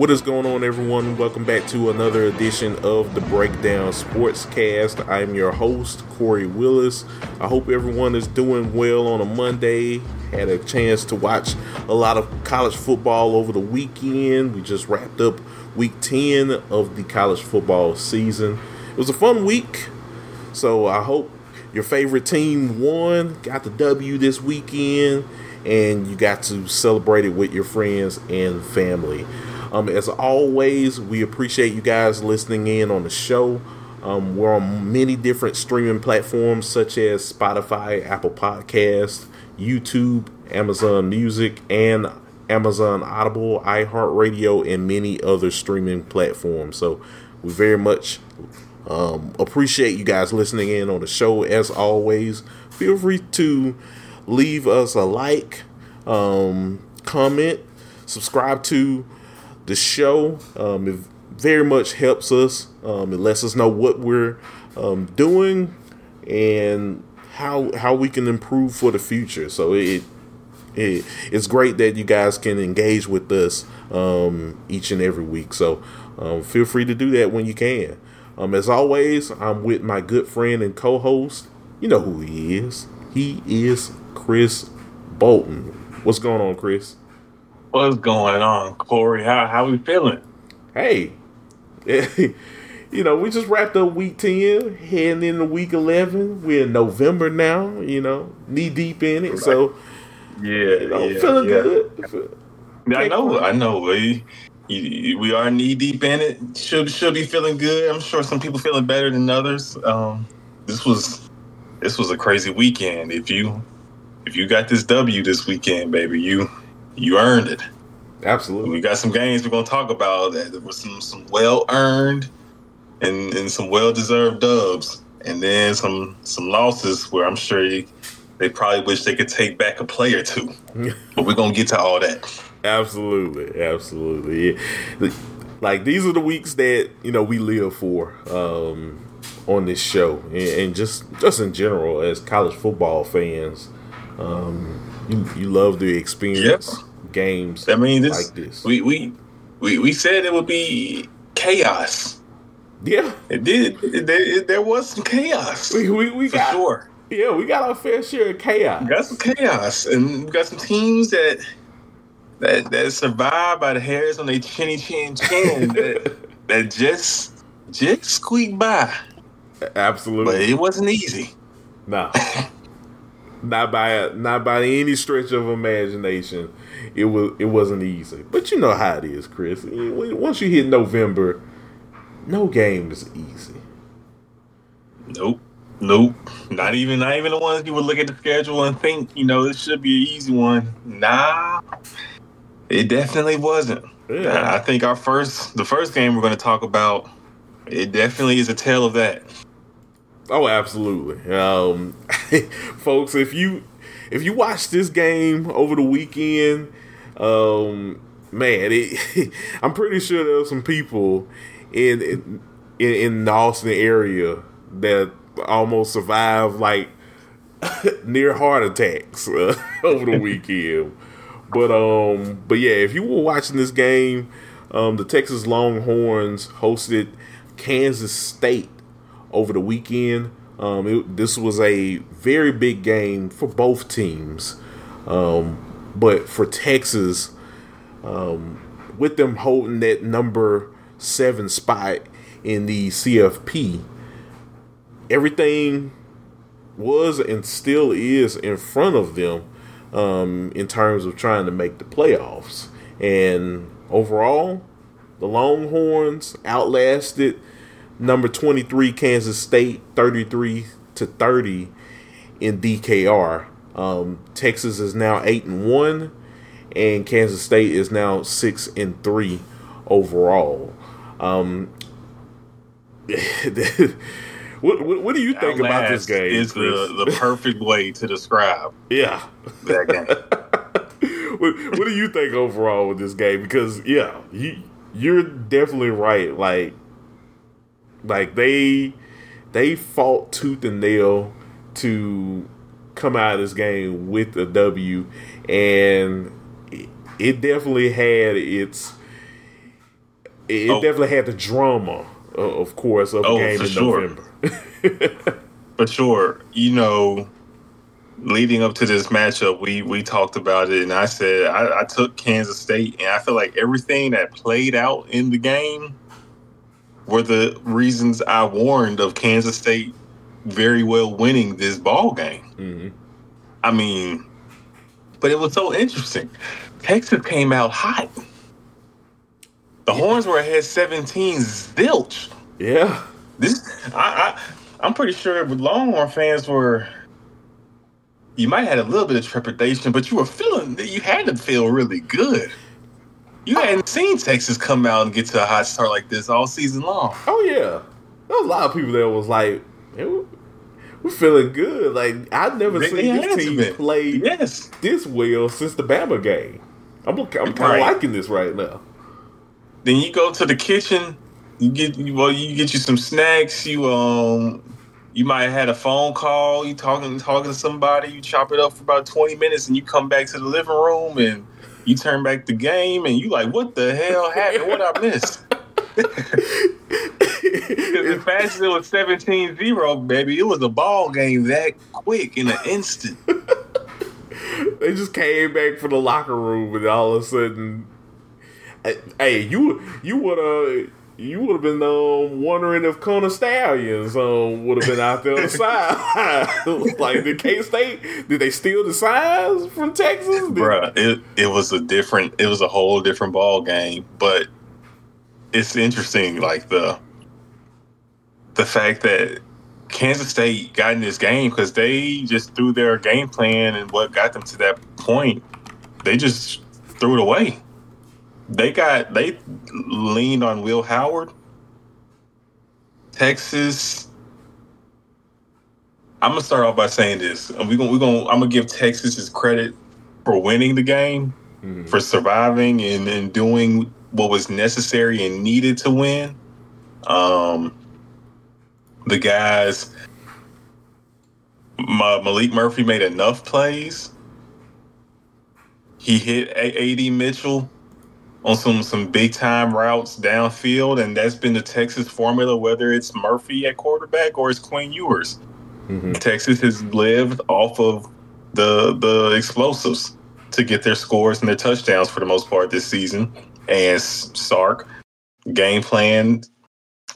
What is going on, everyone? Welcome back to another edition of the Breakdown Sportscast. I'm your host, Corey Willis. I hope everyone is doing well on a Monday. Had a chance to watch a lot of college football over the weekend. We just wrapped up week 10 of the college football season. It was a fun week, so I hope your favorite team won, got the W this weekend, and you got to celebrate it with your friends and family. As always, we appreciate you guys listening in on the show. We're on many different streaming platforms such as Spotify, Apple Podcasts, YouTube, Amazon Music, and Amazon Audible, iHeartRadio, and many other streaming platforms. So we very much appreciate you guys listening in on the show. As always, feel free to leave us a like, comment, subscribe to the show. It very much helps us. It lets us know what we're doing and how we can improve for the future. So it's great that you guys can engage with us each and every week. So feel free to do that when you can. As always, I'm with my good friend and co-host. You know who he is. He is Chris Bolton. What's going on, Chris? What's going on, Corey? How we feeling? Hey, you know, we just wrapped up week 10, heading into week 11. We're in November now, you know, knee deep in it. So, feeling good. I know. We are knee deep in it. Should be feeling good. I'm sure some people feeling better than others. This was a crazy weekend. If you got this W this weekend, baby, you earned it. Absolutely. We got some games we're gonna talk about that there were some well earned and some well deserved dubs, and then some losses where I'm sure they probably wish they could take back a play or two. But we're gonna get to all that. Absolutely. Yeah. Like, these are the weeks that, you know, we live for on this show, and just in general as college football fans. You love the experience. Yep. Games. I mean, like this. We said it would be chaos. Yeah, it did. There was some chaos. We for got sure. Yeah, we got our fair share of chaos. We got some chaos, and we got some teams that survived by the hairs on their chin that just squeaked by. Absolutely, but it wasn't easy. No. Not by any stretch of imagination, it wasn't easy. But you know how it is, Chris. Once you hit November, no game is easy. Nope. Not even the ones you would look at the schedule and think, you know, this should be an easy one. Nah, it definitely wasn't. Yeah. I think the first game we're going to talk about, it definitely is a tale of that. Oh, absolutely. Folks, if you watch this game over the weekend, man, I'm pretty sure there are some people in the Austin area that almost survived, like, near heart attacks over the weekend. But yeah, if you were watching this game, the Texas Longhorns hosted Kansas State over the weekend. This was a very big game for both teams, but for Texas, with them holding that number 7 spot in the CFP, everything was and still is in front of them in terms of trying to make the playoffs. And overall, the Longhorns outlasted number 23 Kansas State 33-30 in DKR. Texas is now 8-1, and Kansas State is now 6-3 overall. What do you think about this game? Is the perfect way to describe? Yeah, that game. What do you think overall with this game? Because yeah, you're definitely right. Like they fought tooth and nail to come out of this game with a W, and it definitely had its It definitely had the drama, of course, of the game in November. For sure. You know, leading up to this matchup, we talked about it, and I said I took Kansas State, and I feel like everything that played out in the game were the reasons I warned of Kansas State very well winning this ball game. Mm-hmm. I mean, but it was so interesting. Texas came out hot. The Horns were ahead 17 zilch. Yeah. I'm pretty sure Longhorn fans were, you might have had a little bit of trepidation, but you were feeling that you had to feel really good. You hadn't seen Texas come out and get to a hot start like this all season long. Oh, yeah. There was a lot of people that was like, man, we're feeling good. Like, I've never seen this team play this well since the Bama game. I'm kind of liking this right now. Then you go to the kitchen. You get you some snacks. You might have had a phone call. You talking to somebody. You chop it up for about 20 minutes, and you come back to the living room, and you turn back the game, and you like, what the hell happened? What I missed? Because as fast as it was 17-0, baby, it was a ball game that quick in an instant. They just came back from the locker room, and all of a sudden, hey, you would have been wondering if Connor Stallions would have been out there on the side. Like, did K-State, did they steal the signs from Texas? Bruh, it was a whole different ball game, but it's interesting, like the fact that Kansas State got in this game because they just threw their game plan and what got them to that point. They just threw it away. They leaned on Will Howard. Texas. I'm gonna start off by saying this. I'm gonna give Texas his credit for winning the game, for surviving and doing what was necessary and needed to win. The guys, Malik Murphy made enough plays. He hit A.D. Mitchell on some big-time routes downfield, and that's been the Texas formula, whether it's Murphy at quarterback or it's Quinn Ewers. Mm-hmm. Texas has lived off of the explosives to get their scores and their touchdowns for the most part this season. And Sark game plan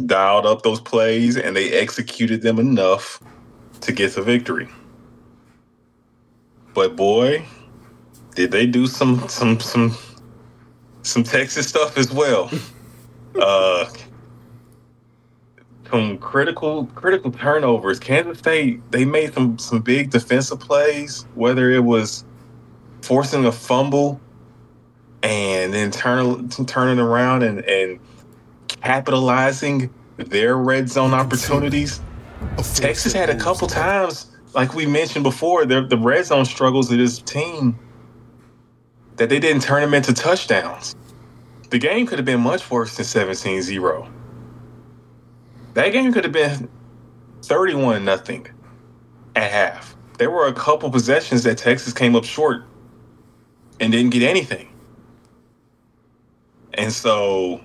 dialed up those plays, and they executed them enough to get the victory. But boy, did they do some Texas stuff as well. Some critical turnovers. Kansas State, they made some big defensive plays, whether it was forcing a fumble and then turning around and capitalizing their red zone opportunities. Texas had a couple times, like we mentioned before, the red zone struggles of this team that they didn't turn them into touchdowns. The game could have been much worse than 17-0. That game could have been 31-0 at half. There were a couple possessions that Texas came up short and didn't get anything. And so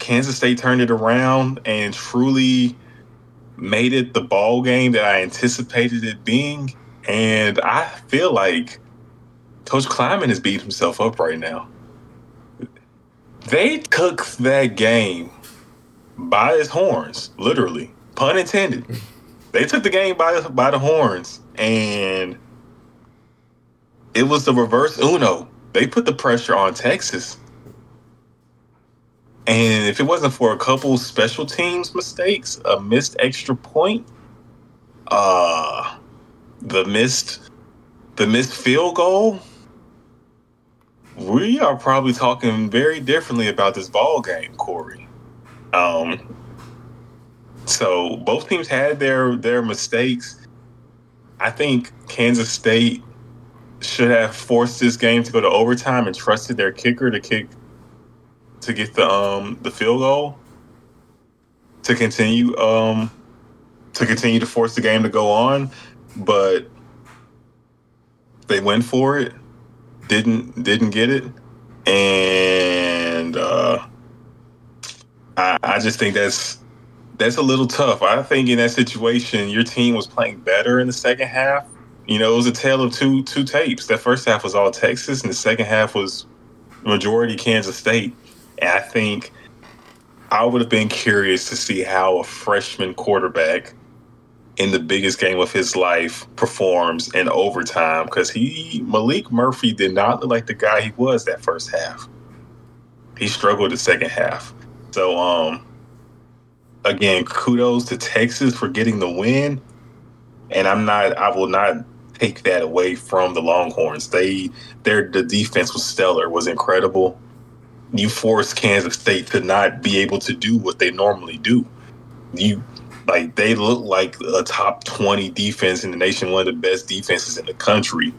Kansas State turned it around and truly made it the ball game that I anticipated it being. And I feel like Coach Kleiman is beating himself up right now. They took that game by his horns, literally. Pun intended. They took the game by the horns, and it was the reverse Uno. They put the pressure on Texas. And if it wasn't for a couple special teams mistakes, a missed extra point, the missed field goal, we are probably talking very differently about this ball game, Corey. So both teams had their mistakes. I think Kansas State should have forced this game to go to overtime and trusted their kicker to get the field goal to continue to force the game to go on, but they went for it, didn't get it, and I just think that's a little tough. I think in that situation, your team was playing better in the second half. You know, it was a tale of two tapes. That first half was all Texas, and the second half was majority Kansas State. And I think I would have been curious to see how a freshman quarterback in the biggest game of his life performs in overtime, because Malik Murphy did not look like the guy he was that first half. He struggled the second half. So, again, kudos to Texas for getting the win. And I will not take that away from the Longhorns. The defense was stellar, was incredible. You forced Kansas State to not be able to do what they normally do. They look like a top 20 defense in the nation, one of the best defenses in the country.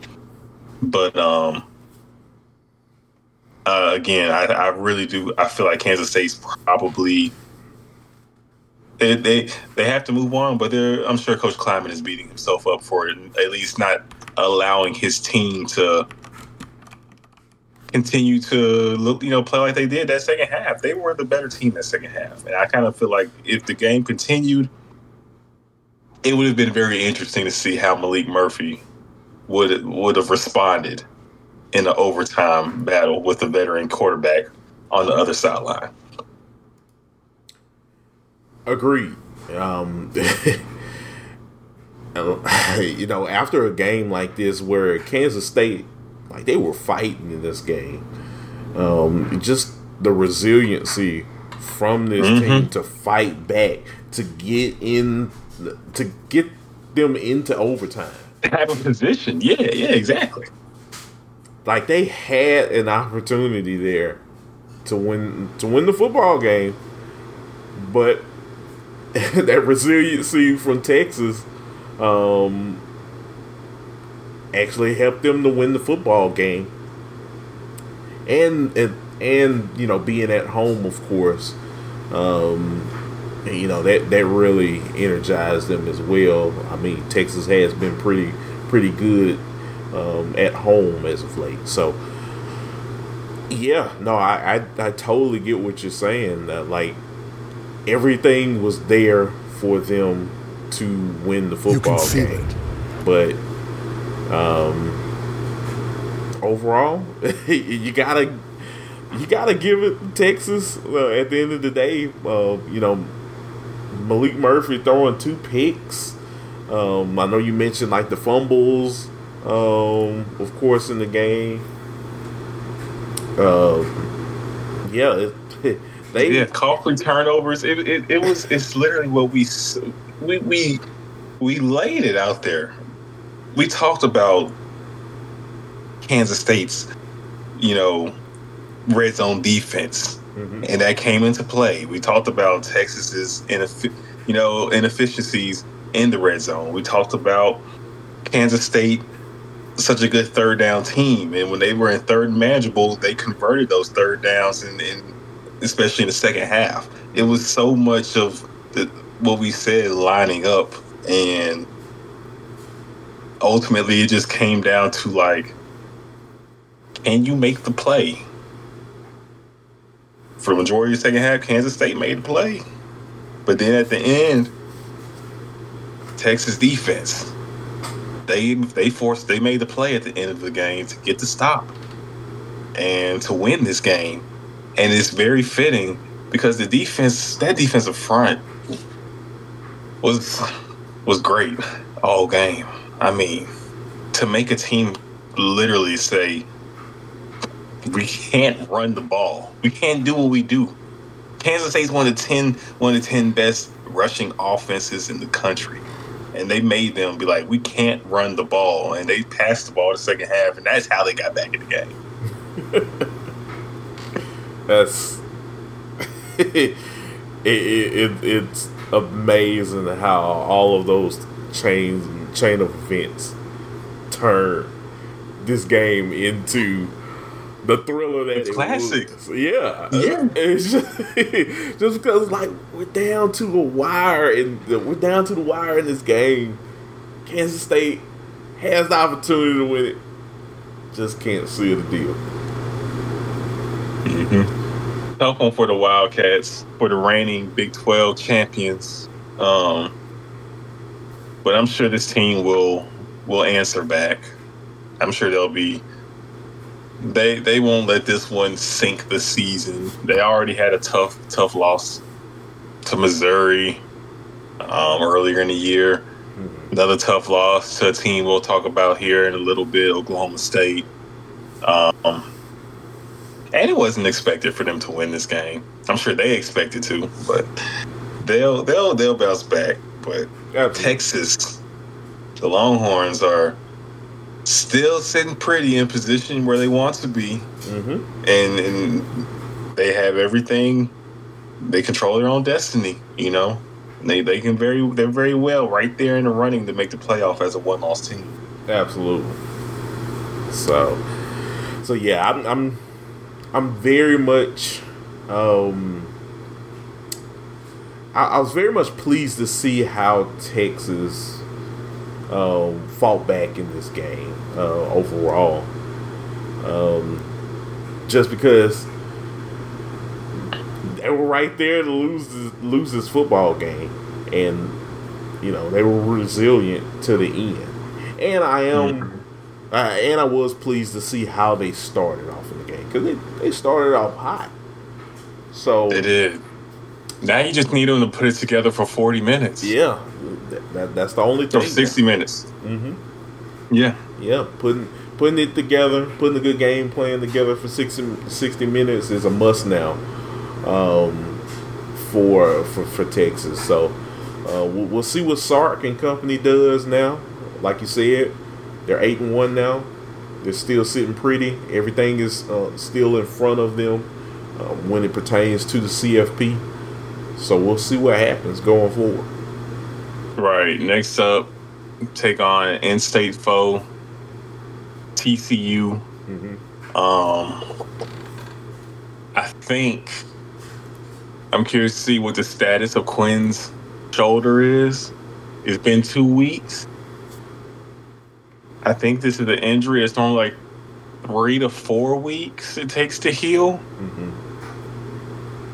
But again, I really do. I feel like Kansas State's probably they have to move on, but I'm sure Coach Kleiman is beating himself up for it, and at least not allowing his team to continue to look, play like they did that second half. They were the better team that second half. And I kind of feel like if the game continued, it would have been very interesting to see how Malik Murphy would have responded in the overtime battle with the veteran quarterback on the other sideline. Agreed. After a game like this where Kansas State, they were fighting in this game. Just the resiliency from this team to fight back, to get them into overtime. They have a position. Yeah, exactly. They had an opportunity there to win the football game, but that resiliency from Texas actually helped them to win the football game, and being at home, of course, that really energized them as well. I mean, Texas has been pretty good at home as of late. So yeah, no, I totally get what you're saying. That everything was there for them to win the football game, but. Overall, you gotta give it Texas. At the end of the day, Malik Murphy throwing 2 picks. I know you mentioned the fumbles, of course, in the game. Costly turnovers. It's literally what we laid it out there. We talked about Kansas State's, red zone defense, and that came into play. We talked about Texas's, inefficiencies in the red zone. We talked about Kansas State, such a good third down team, and when they were in third and manageable, they converted those third downs, and especially in the second half, it was so much of what we said lining up and. Ultimately, it just came down to can you make the play? For the majority of the second half, Kansas State made the play. But then at the end, Texas defense, they made the play at the end of the game to get the stop and to win this game. And it's very fitting because that defensive front was great all game. I mean, to make a team literally say, we can't run the ball. We can't do what we do. Kansas State's one of the 10 best rushing offenses in the country. And they made them be we can't run the ball. And they passed the ball the second half, and that's how they got back in the game. That's it's amazing how all of those chain of events turn this game into the thriller that it's classic. Yeah. It's just because we're down to the wire, in this game. Kansas State has the opportunity to win it, just can't seal the deal. tough one for the Wildcats, for the reigning Big 12 champions. But I'm sure this team will answer back. I'm sure they'll be. They won't let this one sink the season. They already had a tough loss to Missouri earlier in the year. Another tough loss to a team we'll talk about here in a little bit, Oklahoma State. And it wasn't expected for them to win this game. I'm sure they expected to, but they'll bounce back. But absolutely. Texas, the Longhorns are still sitting pretty in position where they want to be, and they have everything. They control their own destiny, you know. They can they're very well right there in the running to make the playoff as a one-loss team. Absolutely. So yeah, I'm very much I was very much pleased to see how Texas fought back in this game overall. Just because they were right there to lose this football game, and you know they were resilient to the end. And I was pleased to see how they started off in the game, because they started off hot. So they did. Now you just need them to put it together for 40 minutes. Yeah, that's the only thing. Or 60 minutes. Mm-hmm. Yeah. Putting it together, putting a good game plan together for 60 minutes is a must now for Texas. So we'll see what Sark and company does now. Like you said, they're 8-1 now. They're still sitting pretty. Everything is still in front of them when it pertains to the CFP. So we'll see what happens going forward. Right. Next up, take on an in-state foe, TCU. Mm-hmm. I think I'm curious to see what the status of Quinn's shoulder is. It's been 2 weeks. I think this is an injury. It's only like 3 to 4 weeks it takes to heal. Mm-hmm.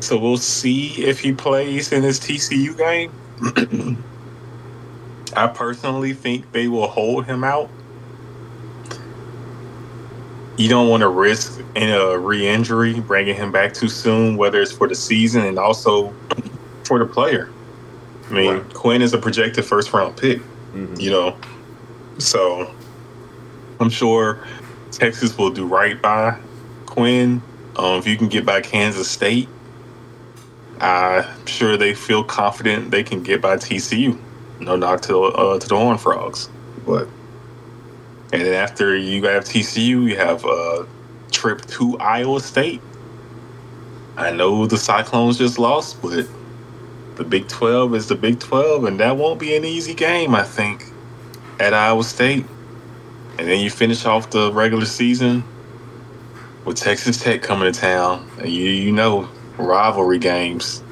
So we'll see if he plays in this TCU game. I personally think they will hold him out. You don't want to risk a re-injury, bringing him back too soon, whether it's for the season and also for the player. I mean, right. Quinn is a projected first-round pick, you know. So I'm sure Texas will do right by Quinn. If you can get by Kansas State, I'm sure they feel confident they can get by TCU. No knock to the Horned Frogs. But and then after you have TCU, you have a trip to Iowa State. I know the Cyclones just lost, but the Big 12 is the Big 12, and that won't be an easy game, I think, at Iowa State. And then you finish off the regular season with Texas Tech coming to town, and you know, rivalry games.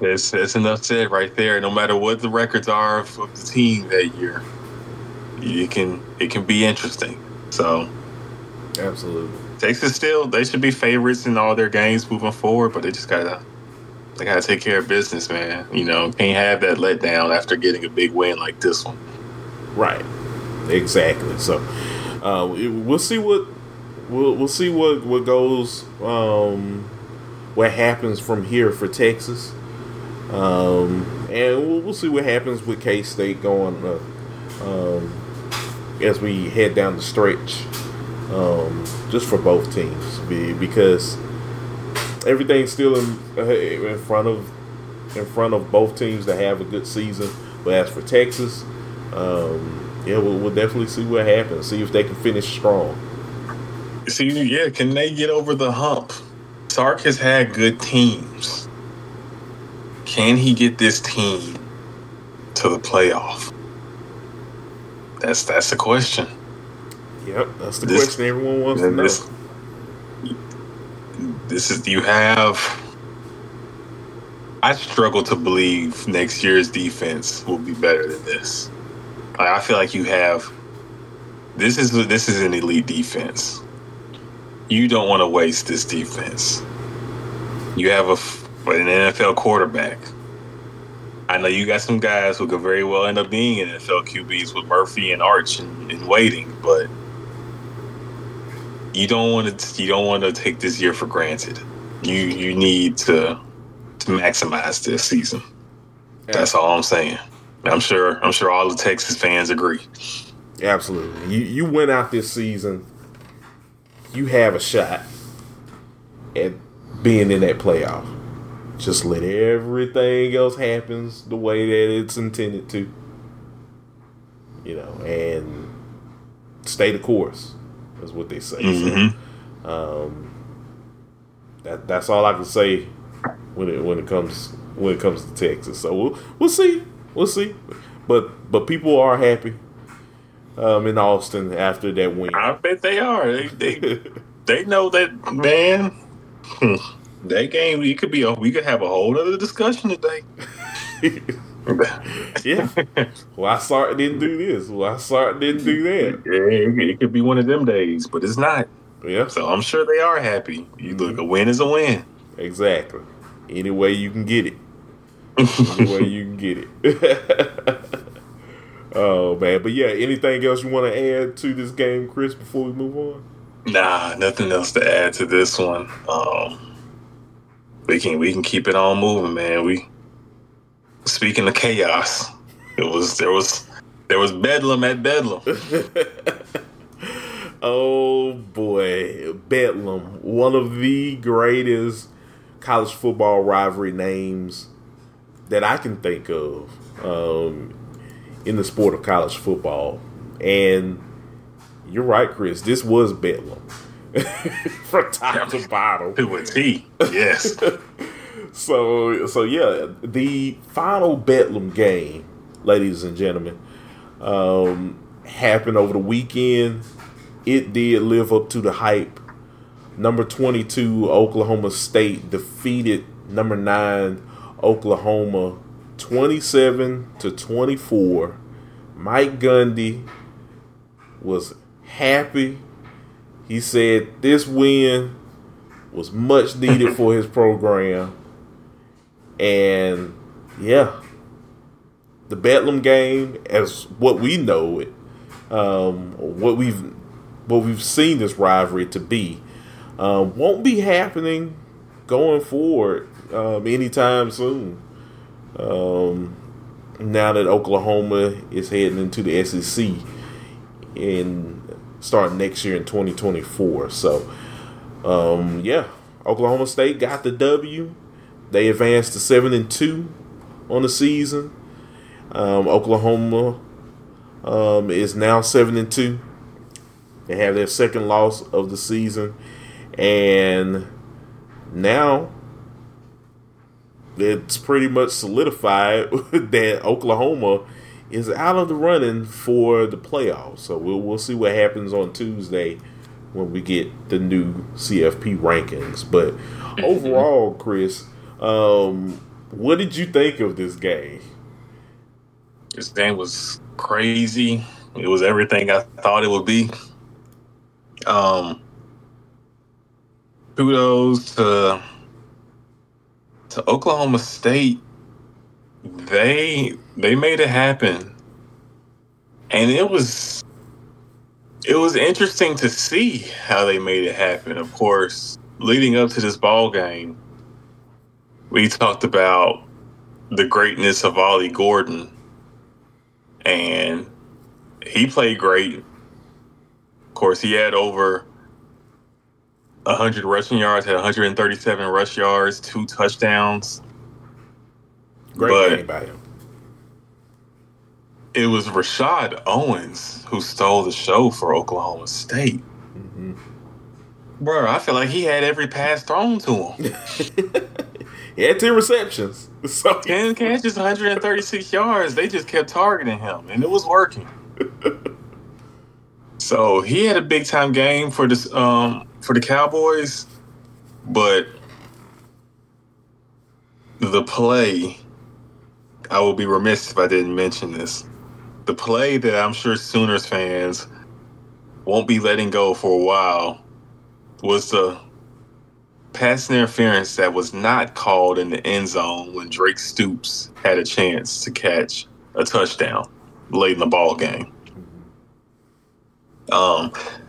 That's enough said right there. No matter what the records are of the team that year, it can be interesting. So, absolutely, Texas still, they should be favorites in all their games moving forward. But they just gotta take care of business, man. You know, can't have that letdown after getting a big win like this one. Right. Exactly. So, we'll see what. We'll see what goes, what happens from here for Texas, and we'll see what happens with K-State going as we head down the stretch, just for both teams, because everything's still in front of both teams to have a good season. But as for Texas, we'll definitely see what happens. See if they can finish strong. See, yeah, can they get over the hump? Sark has had good teams. Can he get this team to the playoff? That's the question. Yep, that's the question everyone wants to know. This is, you have... I struggle to believe next year's defense will be better than this. I feel like you have... This is an elite defense. you don't want to waste this defense. You have an NFL quarterback. I know you got some guys who could very well end up being NFL QBs with Murphy and Arch and Waiting, but you don't want to take this year for granted. You need to maximize this season. Yeah. That's all I'm saying. I'm sure all the Texas fans agree. Absolutely. You went out this season, you have a shot at being in that playoff. Just let everything else happen the way that it's intended to. You know, and stay the course is what they say. Mm-hmm. So, that's all I can say when it comes to Texas. So we'll see. But people are happy in Austin after that win. I bet they are. They know that, man. That game, we could have a whole other discussion today. Yeah. Well, Sark didn't do this. Well, Sark didn't do that. Yeah, it could be one of them days, but it's not. Yeah. So I'm sure they are happy. You look, a win is a win. Exactly. Any way you can get it. Any way you can get it. Oh man, but yeah. Anything else you want to add to this game, Chris? Before we move on. Nah, nothing else to add to this one. We can keep it on moving, man. We speaking of chaos, there was bedlam at Bedlam. Oh boy, Bedlam! One of the greatest college football rivalry names that I can think of in the sport of college football. And you're right, Chris. This was Bedlam. From top to bottom. It was he. Yes. So yeah, the final Bedlam game, ladies and gentlemen, happened over the weekend. It did live up to the hype. Number 22, Oklahoma State defeated number 9, Oklahoma, 27-24. Mike Gundy was happy. He said this win was much needed for his program. And, yeah, the Bedlam game, as what we know it, what we've seen this rivalry to be, won't be happening going forward anytime soon. Now that Oklahoma is heading into the SEC and starting next year in 2024. So, yeah, Oklahoma State got the W. They advanced to 7-2 on the season. Oklahoma is now 7-2. They have their second loss of the season. And now it's pretty much solidified that Oklahoma is out of the running for the playoffs. So we'll see what happens on Tuesday when we get the new CFP rankings. But overall, Chris, what did you think of this game? This game was crazy. It was everything I thought it would be. Kudos to Oklahoma State. They made it happen, and it was interesting to see how they made it happen. Of course, leading up to this ball game, we talked about the greatness of Ollie Gordon, and he played great. Of course, he had over 100 rushing yards, had 137 rush yards, 2 touchdowns. Great game by him. It was Rashad Owens who stole the show for Oklahoma State. Mm-hmm. Bro, I feel like he had every pass thrown to him. He had 10 receptions. So 10 catches, 136 yards. They just kept targeting him, and it was working. So he had a big time game for the Cowboys, but the play. I will be remiss if I didn't mention this. The play that I'm sure Sooners fans won't be letting go for a while was the pass interference that was not called in the end zone when Drake Stoops had a chance to catch a touchdown late in the ball game.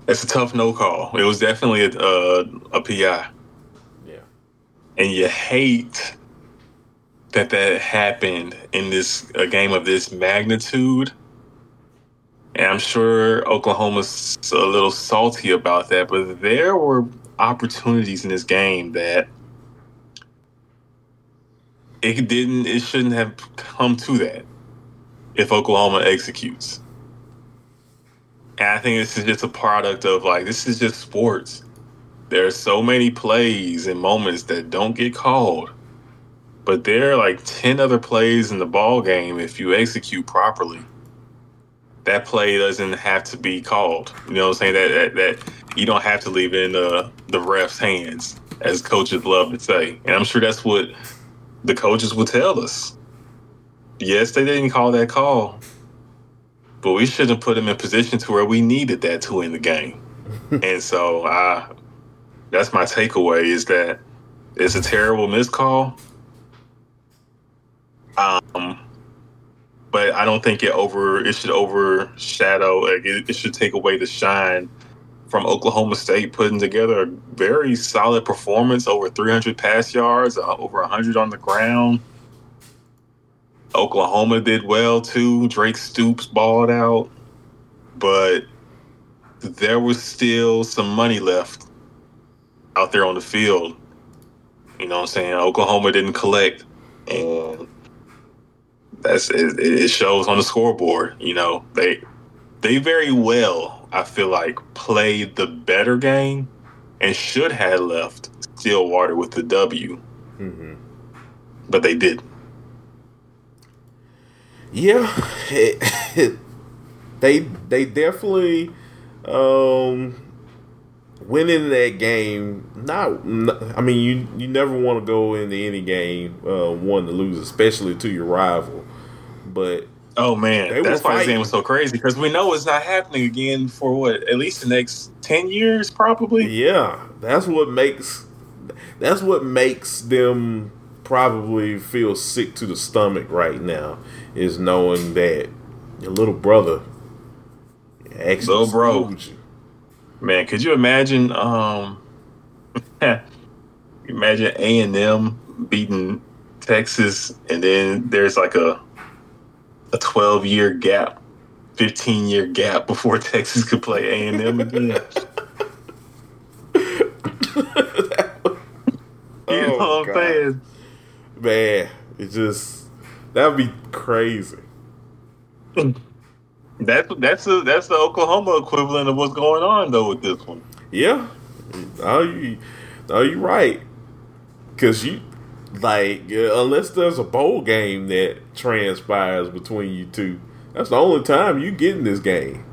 It's a tough no call. It was definitely a PI. Yeah. And you hate that happened in a game of this magnitude. And I'm sure Oklahoma's a little salty about that, but there were opportunities in this game that it shouldn't have come to that if Oklahoma executes. And I think this is just a product of, like, this is just sports. There are so many plays and moments that don't get called. But there are, like, 10 other plays in the ball game if you execute properly. That play doesn't have to be called. You know what I'm saying? That you don't have to leave it in the ref's hands, as coaches love to say. And I'm sure that's what the coaches will tell us. Yes, they didn't call that call. But we should have put him in position to where we needed that to win the game. And so that's my takeaway, is that it's a terrible missed call. But I don't think it should overshadow. It should take away the shine from Oklahoma State putting together a very solid performance, over 300 pass yards, over 100 on the ground. Oklahoma did well, too. Drake Stoops balled out. But there was still some money left out there on the field. You know what I'm saying? Oklahoma didn't collect. And that's it. It shows on the scoreboard. You know, they very well, I feel like, played the better game and should have left Stillwater with the W. Mm-hmm. But they didn't. Yeah, they definitely winning that game. You never want to go into any game one to lose, especially to your rival. But oh man, that's why this game was so crazy, because we know it's not happening again for what, at least the next 10 years, probably. Yeah, that's what makes them probably feel sick to the stomach right now, is knowing that your little brother actually screwed you. Man, could you imagine imagine A&M beating Texas, and then there's like a 12-year gap, 15-year gap before Texas could play A&M again. You know what I'm saying? Man, it just, that would be crazy. That's the Oklahoma equivalent of what's going on, though, with this one. Yeah. Are you right? Because you, like, unless there's a bowl game that transpires between you two, that's the only time you get in this game.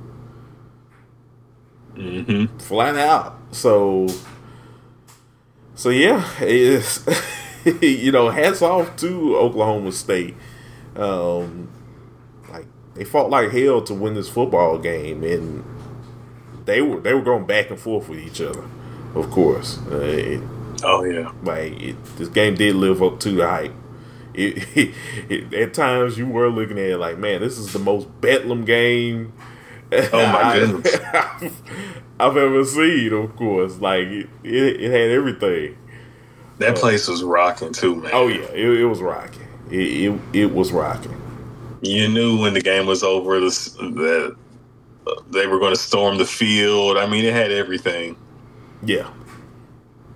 Mm-hmm. Flat out. So yeah, it's... You know, hats off to Oklahoma State. They fought like hell to win this football game, and they were going back and forth with each other, of course. This game did live up to the hype. At times, you were looking at it like, man, this is the most Bedlam game. Oh my goodness, I've ever seen. Of course, like it had everything. That place was rocking too, man. Oh yeah, it was rocking. It was rocking. You knew when the game was over that they were going to storm the field. I mean, it had everything. Yeah,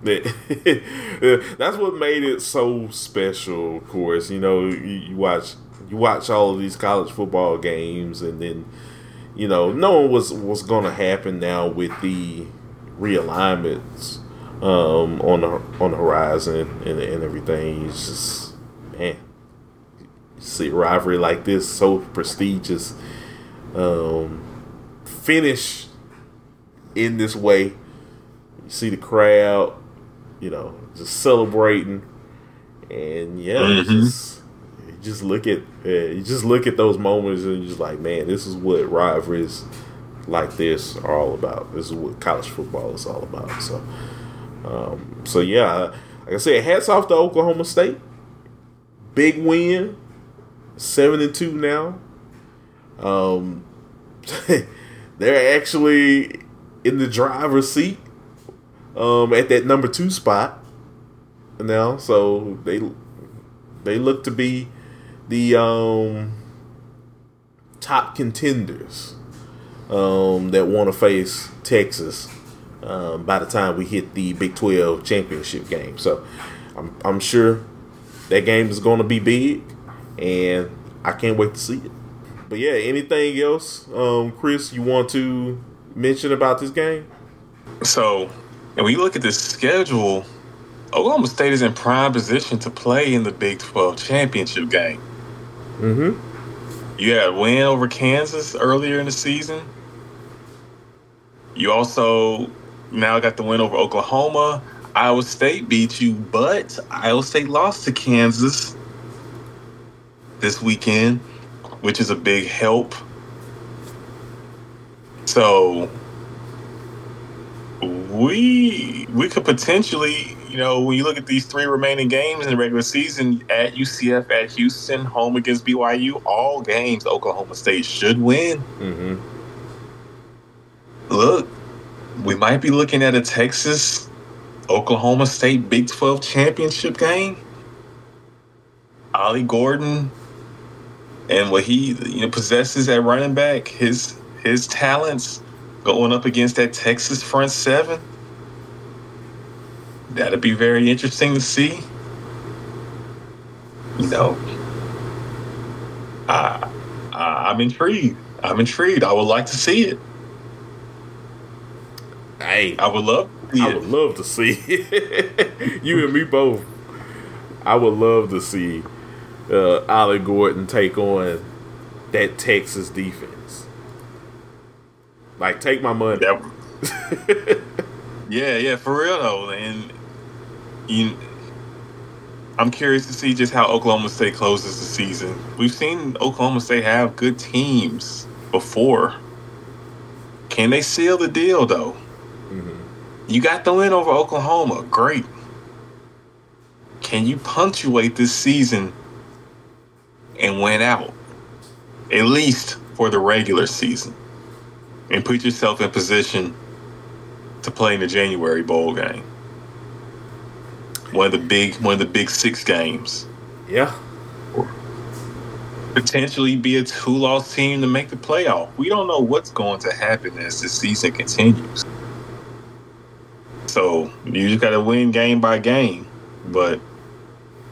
that's what made it so special. Of course, you know, you watch all of these college football games, and then you know, knowing what's going to happen now with the realignments on the horizon and everything. It's just, man, you see a rivalry like this, so prestigious, finish in this way. You see the crowd, you know, just celebrating, and yeah, mm-hmm. you just look at those moments, and you're just like, man, this is what rivalries like this are all about. This is what college football is all about. So, yeah, like I said, hats off to Oklahoma State. Big win, 7-2 now. They're actually in the driver's seat at that number 2 spot now. So they look to be the top contenders that want to face Texas by the time we hit the Big 12 championship game. So I'm sure that game is going to be big, and I can't wait to see it. But, yeah, anything else, Chris, you want to mention about this game? So, when you look at the schedule, Oklahoma State is in prime position to play in the Big 12 championship game. Mm-hmm. You had a win over Kansas earlier in the season. You also now got the win over Oklahoma. Iowa State beat you, but Iowa State lost to Kansas this weekend, which is a big help. So we could potentially, you know, when you look at these 3 remaining games in the regular season, at UCF, at Houston, home against BYU, all games Oklahoma State should win. Mm-hmm. Look, we might be looking at a Texas-Oklahoma State Big 12 championship game. Ollie Gordon and what he, you know, possesses at running back, his talents going up against that Texas front 7. That'll be very interesting to see. You know, I'm intrigued. I would like to see it. Hey, I would love to see it. I would love to see it. You and me both. I would love to see Ollie Gordon take on that Texas defense. Like, take my money. Yeah, for real though. And I'm curious to see just how Oklahoma State closes the season. We've seen Oklahoma State have good teams before. Can they seal the deal though? Mm-hmm. You got the win over Oklahoma, great. Can you punctuate this season and win out, at least for the regular season, and put yourself in position to play in the January bowl game, one of the big 6 games? Yeah, or potentially be a 2-loss team to make the playoff. We don't know what's going to happen as this season continues. So you just got to win game by game, but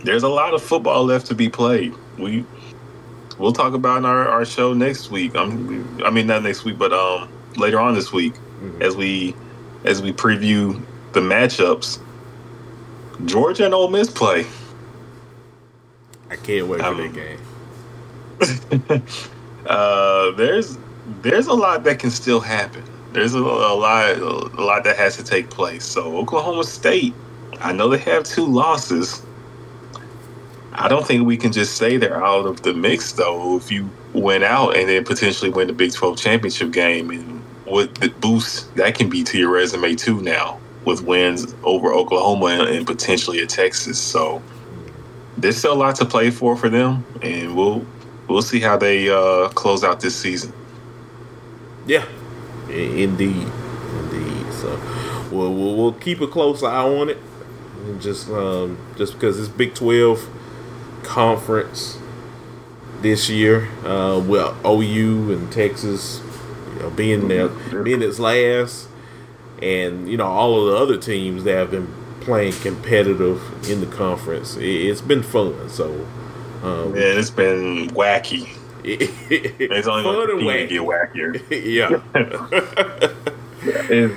there's a lot of football left to be played. We'll talk about in our show next week. Not next week, but later on this week, mm-hmm. as we preview the matchups. Georgia and Ole Miss play. I can't wait for that game. There's a lot that can still happen. There's a lot that has to take place. So Oklahoma State, I know they have 2 losses. I don't think we can just say they're out of the mix, though, if you win out and then potentially win the Big 12 championship game, and what the boost that can be to your resume, too, now, with wins over Oklahoma and potentially at Texas. So there's still a lot to play for them, and we'll see how they close out this season. Yeah, indeed. So we'll keep a close eye on it, and just because it's Big 12 conference this year, well, OU and Texas, you know, being its last, and you know, all of the other teams that have been playing competitive in the conference, it's been fun. So it's been wacky. It's only going to get wackier. Yeah.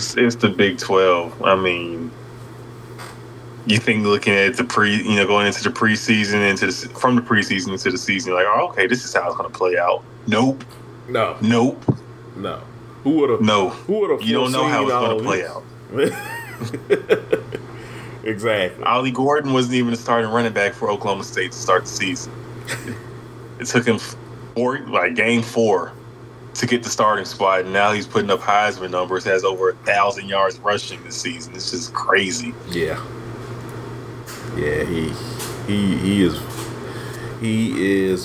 It's the Big 12. I mean, you think looking at the going into the preseason, from the preseason into the season, like, oh, okay, this is how it's going to play out. Nope. No. Nope. No. Who would have? No. Who would have? You don't know how it's going to play out. Exactly. Ollie Gordon wasn't even a starting running back for Oklahoma State to start the season. It took him game 4 to get the starting squad. Now he's putting up Heisman numbers, has over 1,000 yards rushing this season. It's just crazy. Yeah. Yeah, he is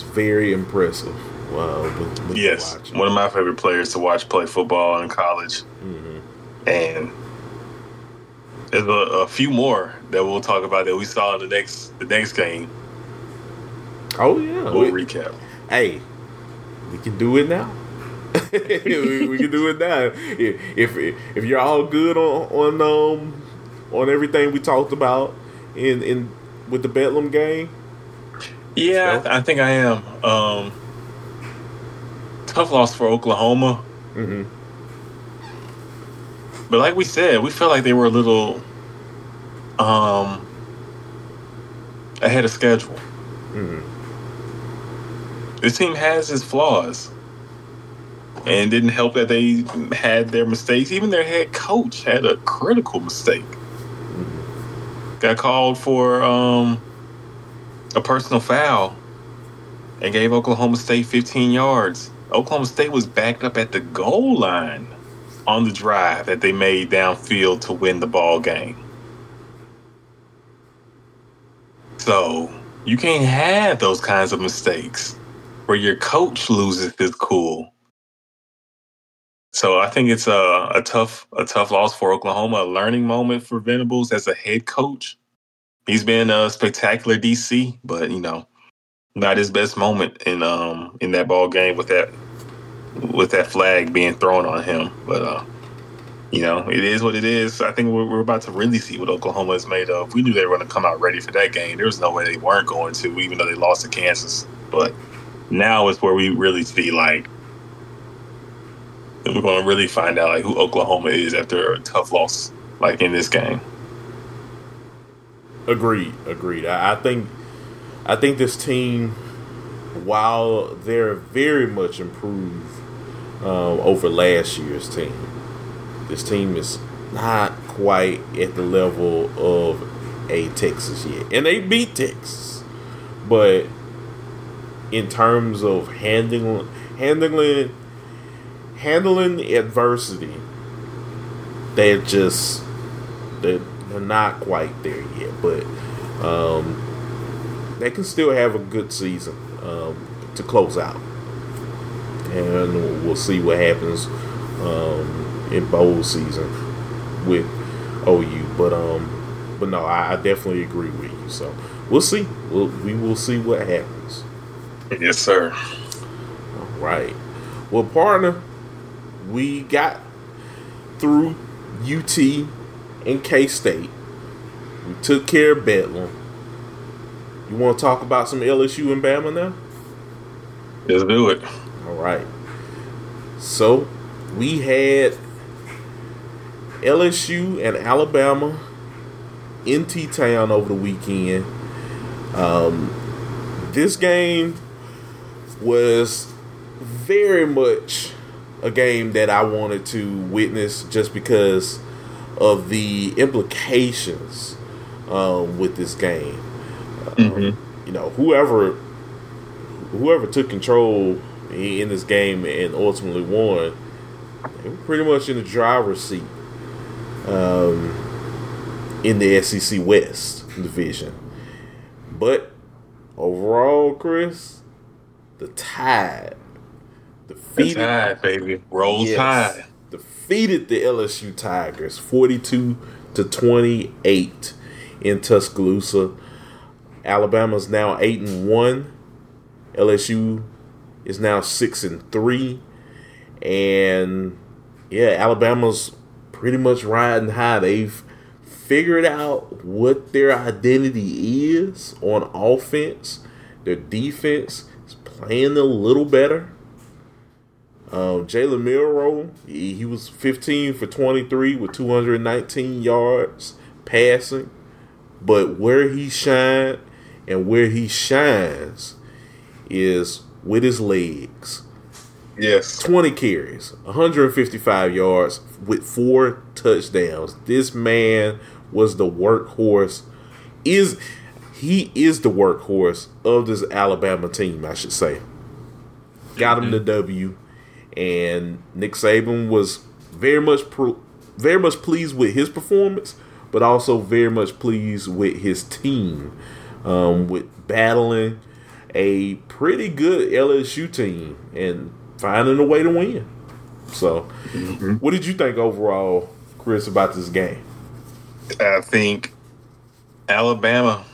very impressive. Wow. With yes, one of my favorite players to watch play football in college. Mm-hmm. And there's a few more that we'll talk about that we saw in the next game. Oh, yeah. We'll recap. Hey, we can do it now. we can do it now. If you're all good on everything we talked about in with the Bedlam game. Yeah, so. I think I am. Tough loss for Oklahoma. Mm-hmm. But like we said, we felt like they were a little ahead of schedule. Mm-hmm. This team has its flaws. And it didn't help that they had their mistakes. Even their head coach had a critical mistake. Mm-hmm. Got called for a personal foul and gave Oklahoma State 15 yards. Oklahoma State was backed up at the goal line on the drive that they made downfield to win the ball game. So you can't have those kinds of mistakes where your coach loses his cool. So I think it's a tough loss for Oklahoma, a learning moment for Venables as a head coach. He's been a spectacular DC, but not his best moment in that ball game with that flag being thrown on him. But it is what it is. I think we're about to really see what Oklahoma is made of. We knew they were going to come out ready for that game. There was no way they weren't going to, even though they lost to Kansas. But now is where we really see we're going to really find out who Oklahoma is after a tough loss in this game. Agreed. I think this team, while they're very much improved over last year's team, this team is not quite at the level of a Texas yet. And they beat Texas. But in terms of handling adversity, they're not quite there yet, but they can still have a good season to close out, and we'll see what happens in bowl season with OU. But no, I definitely agree with you. So we'll see. We will see what happens. Yes, sir. All right. Well, partner, we got through UT and K-State. We took care of Bedlam. You want to talk about some LSU and Bama now? Let's do it. All right. So, we had LSU and Alabama in T-Town over the weekend. This game was very much a game that I wanted to witness just because of the implications with this game. Mm-hmm. Whoever took control in this game and ultimately won, they were pretty much in the driver's seat in the SEC West division. But overall, Chris, the Tide defeated, the Tide, baby, roll Tide, defeated the LSU Tigers 42-28 in Tuscaloosa. Alabama's now 8-1. LSU is now 6-3. And yeah, Alabama's pretty much riding high. They've figured out what their identity is on offense. Their defense is playing a little better. Jaylen Milroe, he was 15 for 23 with 219 yards passing. But where he shined and where he shines is with his legs. Yes. 20 carries, 155 yards with 4 touchdowns. This man was the workhorse. He is the workhorse of this Alabama team, I should say. Got him the W, And Nick Saban was very much pleased with his performance, but also very much pleased with his team, with battling a pretty good LSU team and finding a way to win. So, What did you think overall, Chris, about this game? I think Alabama,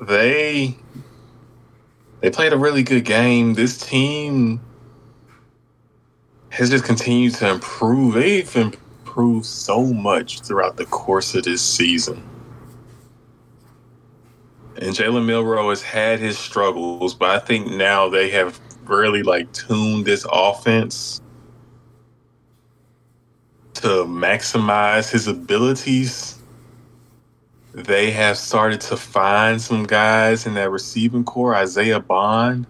they played a really good game. This team has just continued to improve. They've improved so much throughout the course of this season. And Jaylen Milroe has had his struggles, but I think now they have really tuned this offense to maximize his abilities. They have started to find some guys in that receiving core. Isaiah Bond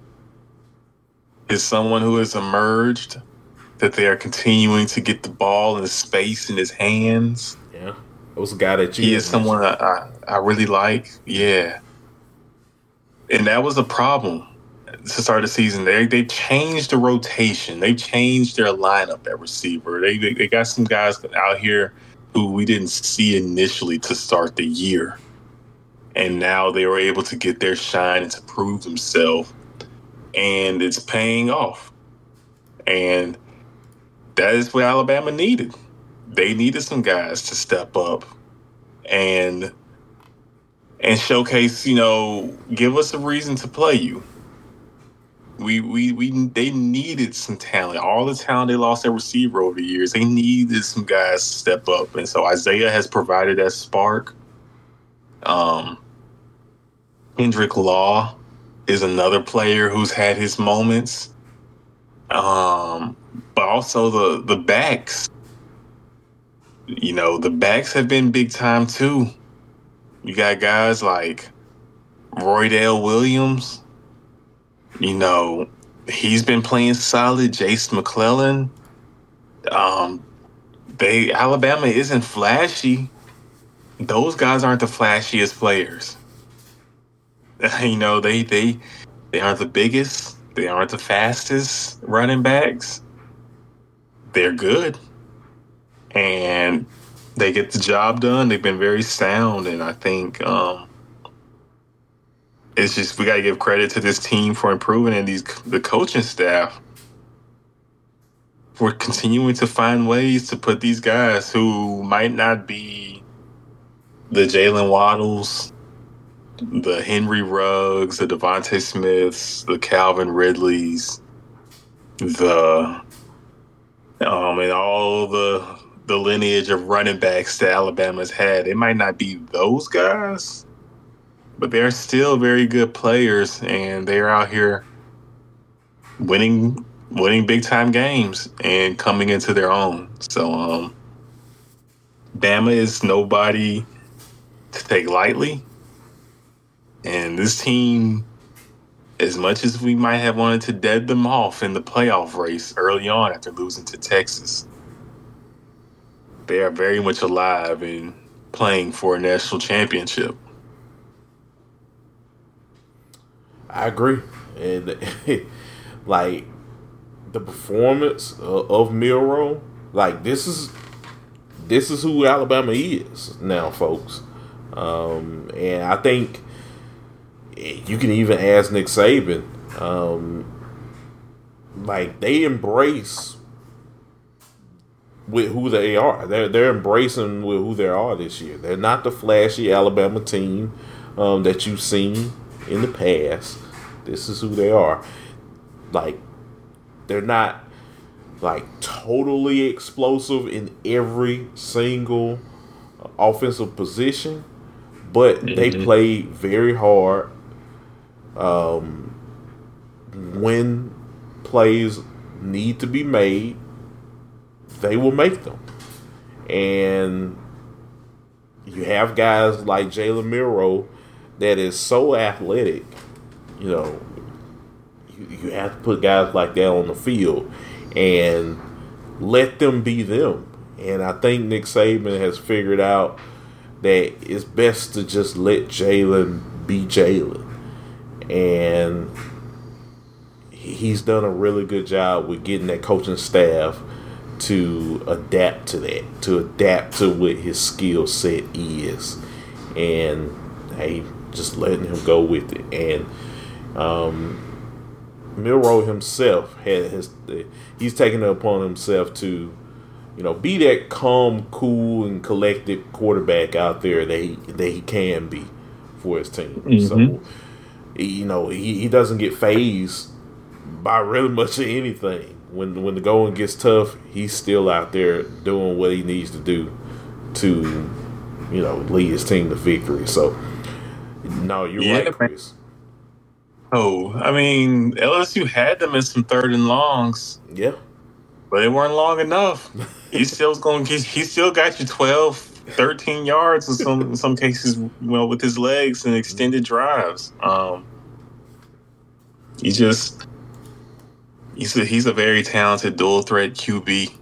is someone who has emerged, that they are continuing to get the ball in space in his hands. Yeah, that was a guy that you... He is someone I really like. Yeah. And that was a problem to start the season. They changed the rotation. They changed their lineup at receiver. They got some guys out here who we didn't see initially to start the year. And now they were able to get their shine and to prove themselves. And it's paying off. And that is what Alabama needed. They needed some guys to step up and showcase, give us a reason to play you. They needed some talent. All the talent they lost at receiver over the years, they needed some guys to step up. And so Isaiah has provided that spark. Kendrick Law is another player who's had his moments. But also the backs. The backs have been big time too. You got guys like Roydale Williams. He's been playing solid. Jason McClellan. Alabama isn't flashy. Those guys aren't the flashiest players. They aren't the biggest. They aren't the fastest running backs. They're good. And they get the job done. They've been very sound. And I think it's just we got to give credit to this team for improving, and the coaching staff for continuing to find ways to put these guys who might not be the Jalen Waddles, the Henry Ruggs, the Devontae Smiths, the Calvin Ridleys, and all the lineage of running backs that Alabama's had. It might not be those guys, but they're still very good players, and they're out here winning big-time games and coming into their own. So, Bama is nobody to take lightly. And this team, as much as we might have wanted to dead them off in the playoff race early on after losing to Texas, they are very much alive and playing for a national championship. I agree. And, the performance of Milroe, this is who Alabama is now, folks. And I think you can even ask Nick Saban, they embrace with who they are. They're embracing with who they are this year. They're not the flashy Alabama team that you've seen in the past. This is who they are. They're not totally explosive in every single offensive position, but they play very hard. When plays need to be made, they will make them. And you have guys like Jaylen Milroe that is so athletic. You have to put guys like that on the field and let them be them. And I think Nick Saban has figured out that it's best to just let Jaylen be Jaylen. And he's done a really good job with getting that coaching staff to adapt to that, to adapt to what his skill set is, and hey, just letting him go with it. And Milroe himself he's taken it upon himself to, you know, be that calm, cool, and collected quarterback out there that he can be for his team. Mm-hmm. So, you know, he doesn't get phased by really much of anything. When the going gets tough, he's still out there doing what he needs to do to, you know, lead his team to victory. So, no, you're right, Chris. Oh, I mean, LSU had them in some third and longs. Yeah. But they weren't long enough. He still got you 12, 13 yards in some cases, you know, with his legs and extended drives. He's a very talented dual threat QB,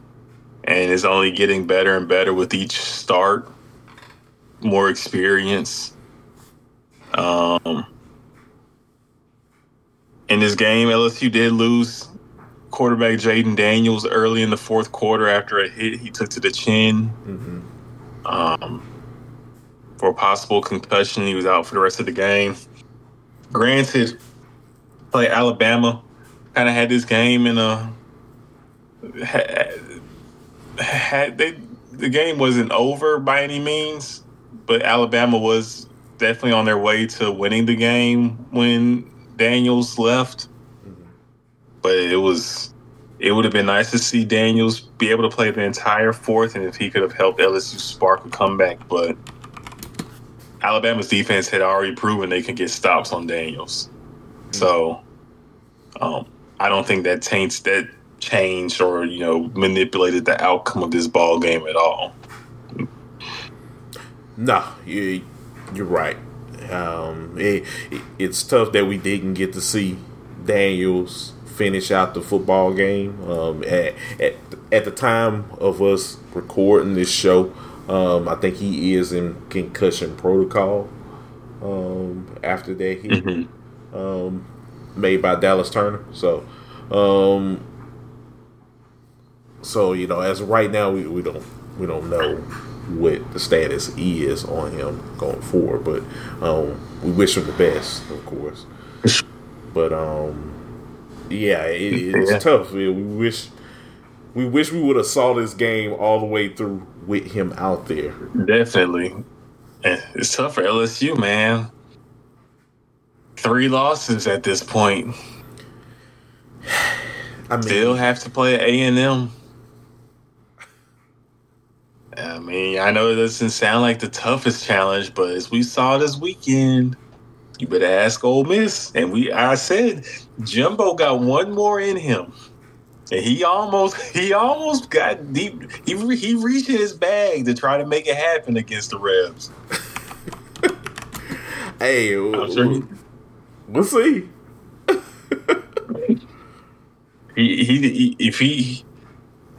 and is only getting better and better with each start, more experience. In this game, LSU did lose quarterback Jaden Daniels early in the fourth quarter after a hit he took to the chin. Mm-hmm. For a possible concussion, he was out for the rest of the game. Granted, play Alabama kind of had this game in a the game wasn't over by any means, but Alabama was definitely on their way to winning the game when Daniels left. But it would have been nice to see Daniels be able to play the entire fourth, and if he could have helped LSU spark a comeback. But Alabama's defense had already proven they can get stops on Daniels. So I don't think that changed or, you know, manipulated the outcome of this ball game at all. No, you're right. It's tough that we didn't get to see Daniels finish out the football game. At the time of us recording this show, I think he is in concussion protocol after that hit made by Dallas Turner. So, you know, as of right now, we don't know what the status is on him going forward, but we wish him the best, of course. But yeah, it's tough. We wish we would have saw this game all the way through with him out there. Definitely. It's tough for LSU, man. 3 losses at this point. I mean, still have to play A&M. I mean, I know it doesn't sound like the toughest challenge, but as we saw this weekend, you better ask Ole Miss. And I said, Jimbo got one more in him. And he almost got deep. He reached in his bag to try to make it happen against the Rebs. Hey, we'll see.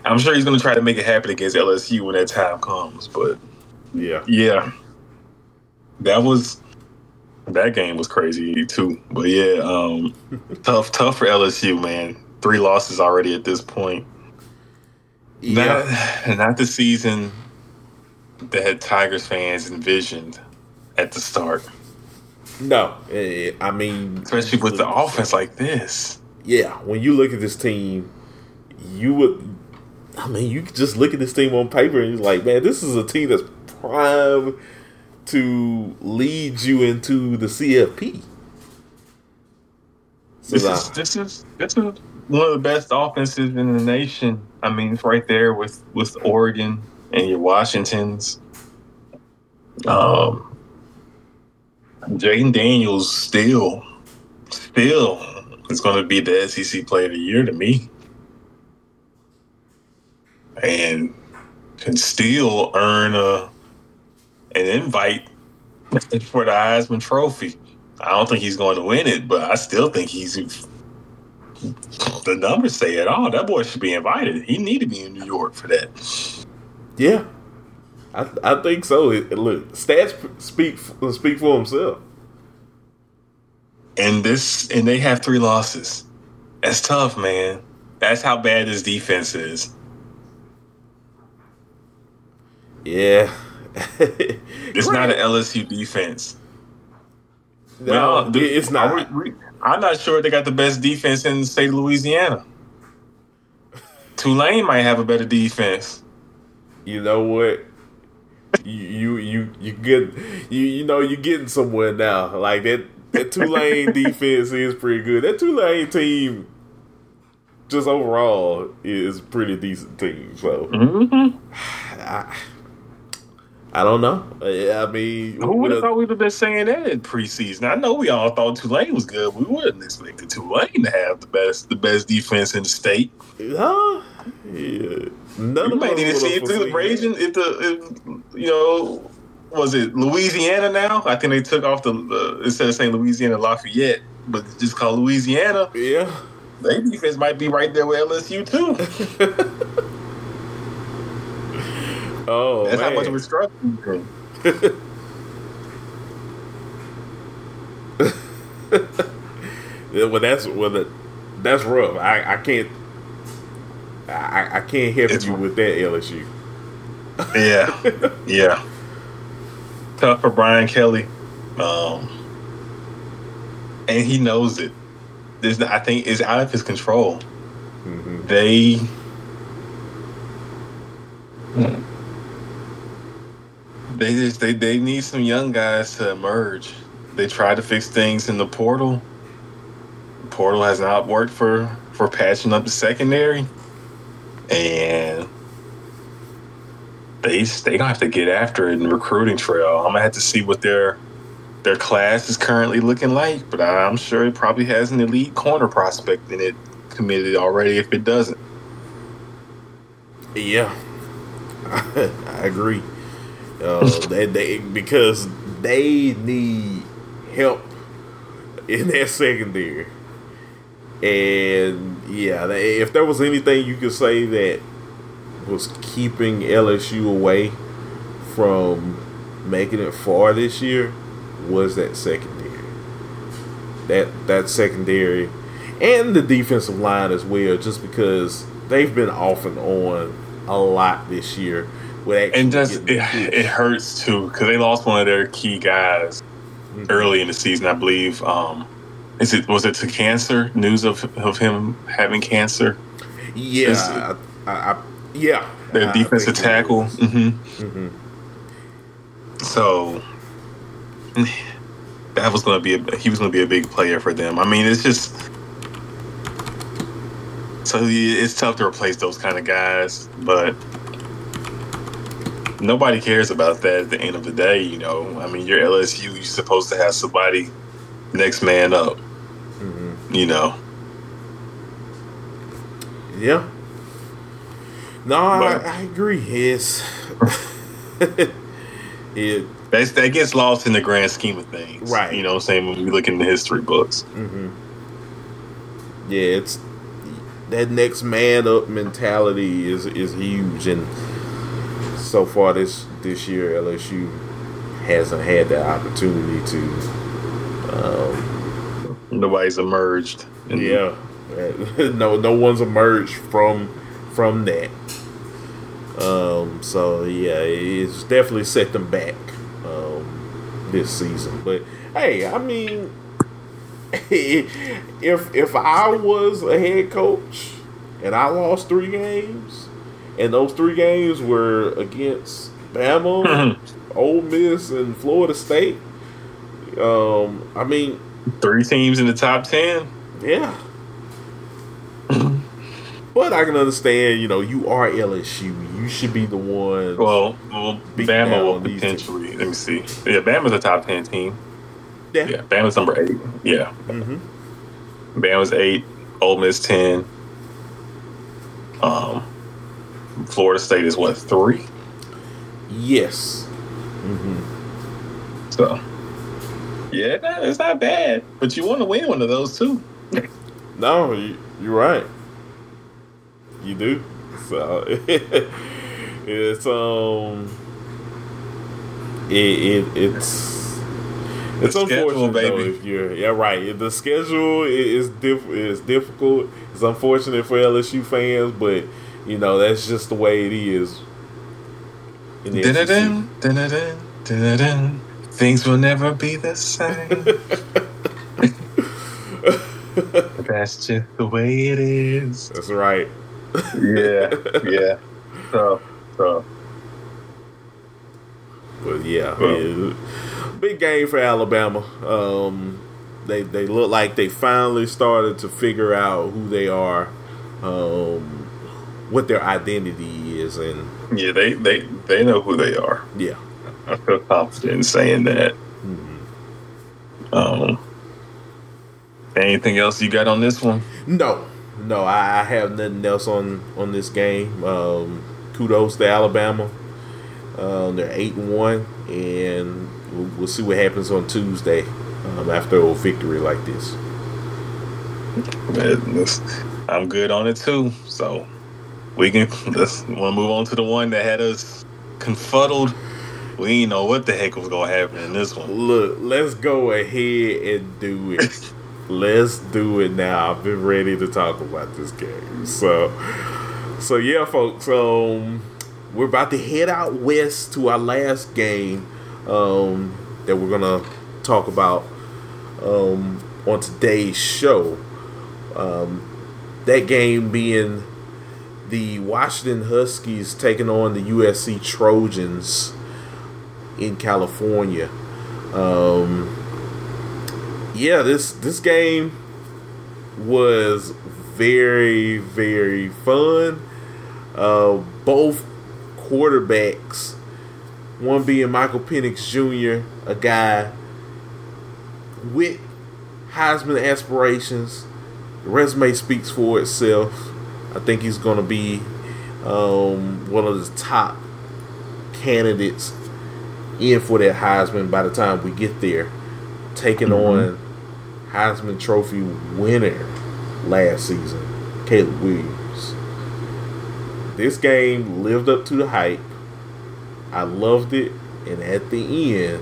I'm sure he's going to try to make it happen against LSU when that time comes. But yeah, That game was crazy too, but yeah, tough for LSU, man. 3 losses already at this point. Yeah. Not the season that Tigers fans envisioned at the start. No, I mean, especially with the offense like this. Yeah, when you look at this team, you could just look at this team on paper and you're like, man, this is a team that's prime to lead you into the CFP. So this is one of the best offenses in the nation. I mean, it's right there with Oregon and your Washingtons. Jaden Daniels still is going to be the SEC Player of the Year to me, and can still earn an invite for the Heisman Trophy. I don't think he's going to win it, but I still think the numbers say it all. That boy should be invited. He need to be in New York for that. Yeah, I think so. Look, stats speak for himself. And they have 3 losses. That's tough, man. That's how bad his defense is. Yeah. It's not an LSU defense. No, dude, it's not. I'm not sure they got the best defense in the state of Louisiana. Tulane might have a better defense. You know what? You're getting somewhere now. Like that Tulane defense is pretty good. That Tulane team, just overall, is a pretty decent team. So I don't know. I mean, who would have thought we'd have been saying that in preseason? I know we all thought Tulane was good. We wouldn't expect Tulane to have the best defense in the state. Huh? Yeah. None you might need to see it through the region. Was it Louisiana now? I think they took off instead of saying Louisiana Lafayette, but just called Louisiana. Yeah. Their defense might be right there with LSU too. Oh, that's man. How much of a struggle. Yeah, that's rough. I can't help you with that, LSU. Yeah. Tough for Brian Kelly, and he knows it. I think it's out of his control. Mm-hmm. They need some young guys to emerge. They try to fix things in the portal. The portal has not worked for patching up the secondary. And they gonna have to get after it in the recruiting trail. I'm gonna have to see what their class is currently looking like, but I'm sure it probably has an elite corner prospect in it committed already if it doesn't. Yeah. I agree. Because they need help in that secondary. And, yeah, if there was anything you could say that was keeping LSU away from making it far this year was that secondary. That secondary and the defensive line as well, just because they've been off and on a lot this year. And just it hurts too because they lost one of their key guys early in the season, I believe. Was it to cancer? News of him having cancer. Yeah, their defensive tackle. So that was he was going to be a big player for them. I mean, it's just. So it's tough to replace those kind of guys, but nobody cares about that at the end of the day, you know. I mean, you're LSU, you're supposed to have somebody next man up, you know. Yeah. No, I agree. Yes. That gets lost in the grand scheme of things. Right. You know what I'm saying? When we look in the history books. Yeah, it's... That next man up mentality is huge, and so far this year LSU hasn't had the opportunity to. Nobody's emerged. Yeah, no one's emerged from that. So yeah, it's definitely set them back this season. But hey, I mean. If I was a head coach and I lost 3 games, and those 3 games were against Bama, Ole Miss, and Florida State, I mean, 3 teams in the top 10. Yeah, but I can understand. You know, you are LSU. You should be the one. Well, Bama will potentially. Let me see. Yeah, Bama's a top 10 team. Yeah, Bama's number 8. Yeah. Bama's 8, Ole Miss 10. Florida State is what, 3? Yes. So, yeah, it's not bad, but you want to win one of those too. No, you're right. You do. So it's It's unfortunate, baby. Though, if you're, yeah, right. The schedule is difficult. It's unfortunate for LSU fans, but you know that's just the way it is. Dun-dun, dun-dun, dun-dun. Things will never be the same. That's just the way it is. That's right. Yeah, yeah. So. But yeah, big game for Alabama. They look like they finally started to figure out who they are, what their identity is, and yeah, they know who they are. Yeah, I feel confident in saying that. Mm-hmm. Anything else you got on this one? No, I have nothing else on this game. Kudos to Alabama. They're 8-1, and we'll see what happens on Tuesday after a victory like this. I'm good on it too, so we can just want to move on to the one that had us confuddled. We didn't know what the heck was gonna happen in this one. Look, let's go ahead and do it. Let's do it now. I've been ready to talk about this game. So yeah, folks. We're about to head out west to our last game that we're going to talk about on today's show. That game being the Washington Huskies taking on the USC Trojans in California. This game was very, very fun. Both quarterbacks, one being Michael Penix Jr., a guy with Heisman aspirations. The resume speaks for itself. I think he's going to be one of the top candidates in for that Heisman by the time we get there. Taking on Heisman Trophy winner last season, Caleb Williams. This game lived up to the hype. I loved it. And at the end,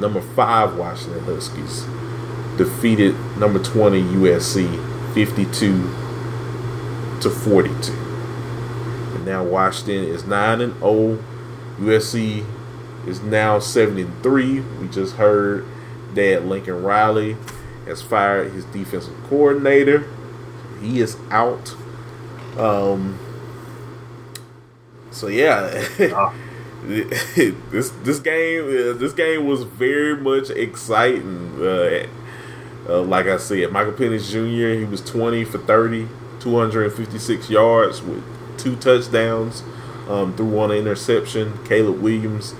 number 5 Washington Huskies, defeated number 20 USC 52-42. And now Washington is 9-0. USC is now 7-3. We just heard that Lincoln Riley has fired his defensive coordinator. He is out. So yeah, this game was very much exciting. Like I said, Michael Penix Jr. He was 20 for 30, 256 yards with 2 touchdowns, threw 1 interception. Caleb Williams,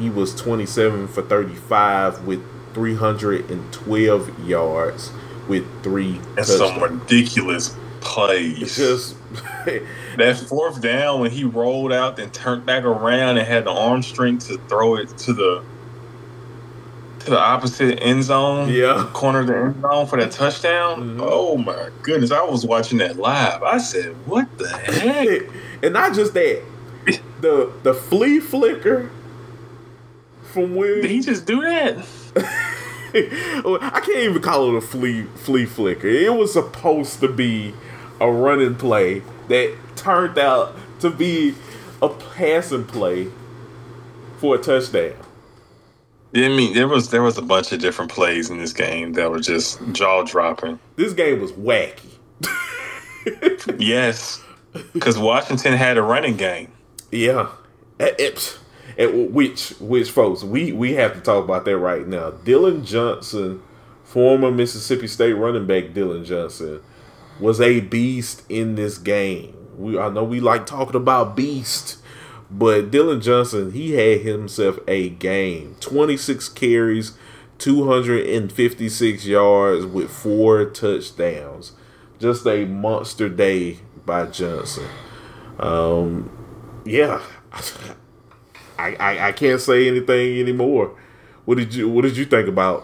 he was 27 for 35 with 312 yards with 3 touchdowns. That's some ridiculous plays. Just that 4th down when he rolled out and turned back around and had the arm strength to throw it to the opposite end zone, corner of the end zone for that touchdown. Mm-hmm. Oh my goodness! I was watching that live. I said, "What the heck?" And not just that, the flea flicker from Williams. Did he just do that? I can't even call it a flea flicker. It was supposed to be a running play that turned out to be a passing play for a touchdown. I mean, there was a bunch of different plays in this game that were just jaw dropping. This game was wacky. Yes, because Washington had a running game. Yeah, which folks, we have to talk about that right now. Dillon Johnson, former Mississippi State running back Dillon Johnson, was a beast in this game. I know we like talking about beast, but Dillon Johnson, he had himself a game. 26 carries, 256 yards with 4 touchdowns. Just a monster day by Johnson. I can't say anything anymore. What did you think about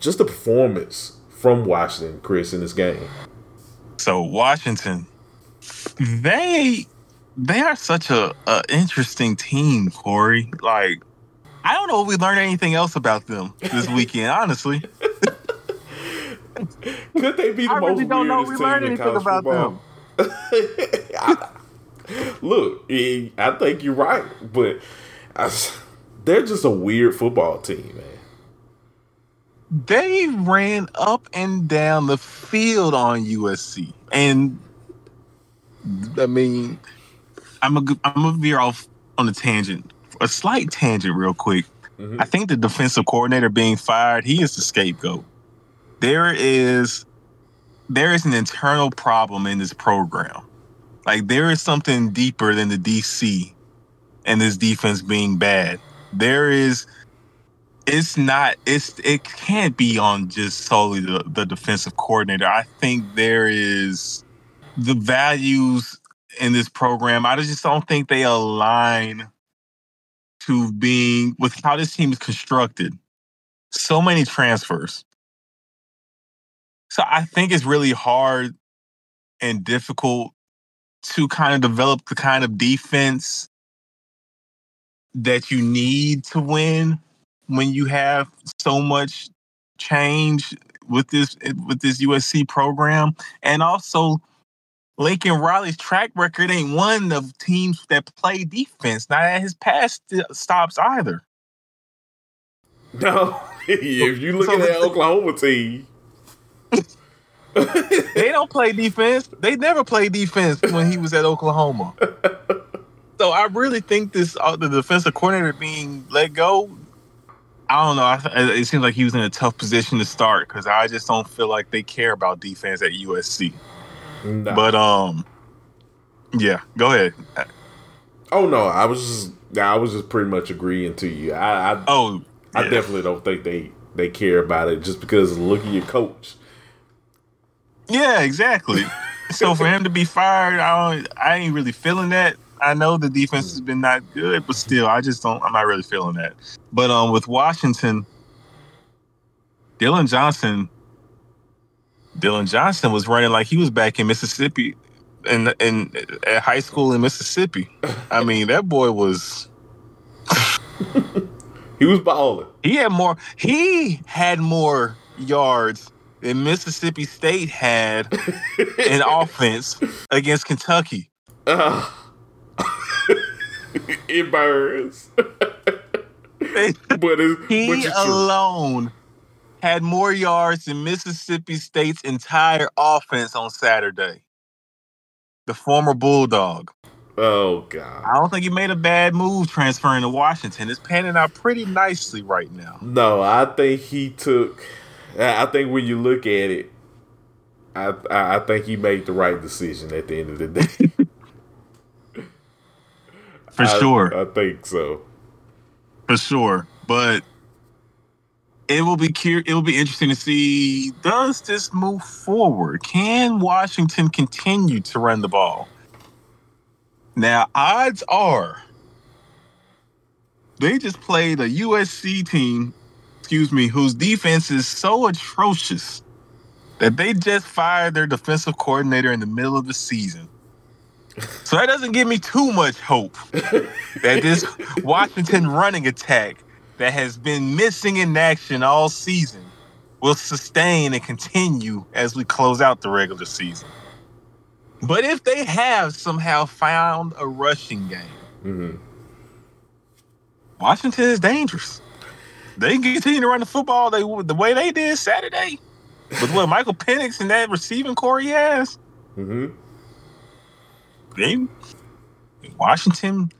just the performance from Washington, Chris, in this game? So Washington, they are such a interesting team, Corey. Like I don't know if we learned anything else about them this weekend, honestly. Could they be the I most really don't know if we learned anything about football? Them. Look, I think you're right, but they're just a weird football team, man. They ran up and down the field on USC, and I mean, I'm a veer off on a slight tangent, real quick. Mm-hmm. I think the defensive coordinator being fired, he is the scapegoat. There is an internal problem in this program. Like, there is something deeper than the DC and this defense being bad. There is. It can't be on just solely the defensive coordinator. I think there is the values in this program. I just don't think they align to being with how this team is constructed. So many transfers. So I think it's really hard and difficult to kind of develop the kind of defense that you need to win. When you have so much change with this USC program, and also Lincoln Riley's track record ain't one of teams that play defense. Not at his past stops either. No, if you look at that Oklahoma team, they don't play defense. They never played defense when he was at Oklahoma. So I really think the defensive coordinator being let go. I don't know. It seems like he was in a tough position to start because I just don't feel like they care about defense at USC. Nah. But, yeah, go ahead. Oh, no, I was just pretty much agreeing to you. I definitely don't think they care about it just because look at your coach. Yeah, exactly. So for him to be fired, I ain't really feeling that. I know the defense has been not good, but still, I'm not really feeling that. But with Washington, Dillon Johnson was running like he was back in Mississippi, in at high school in Mississippi. I mean, that boy was he was balling. He had more yards than Mississippi State had in offense against Kentucky. It burns. He alone had more yards than Mississippi State's entire offense on Saturday. The former Bulldog. Oh, God. I don't think he made a bad move transferring to Washington. It's panning out pretty nicely right now. No, I think I think when you look at it, I think he made the right decision at the end of the day. For sure. I think so. For sure. But it will be interesting to see, does this move forward? Can Washington continue to run the ball? Now, odds are they just played a USC team, whose defense is so atrocious that they just fired their defensive coordinator in the middle of the season. So that doesn't give me too much hope that this Washington running attack that has been missing in action all season will sustain and continue as we close out the regular season. But if they have somehow found a rushing game, mm-hmm. Washington is dangerous. They can continue to run the football the way they did Saturday with what Michael Penix and that receiving core he has. Mm-hmm. Washington's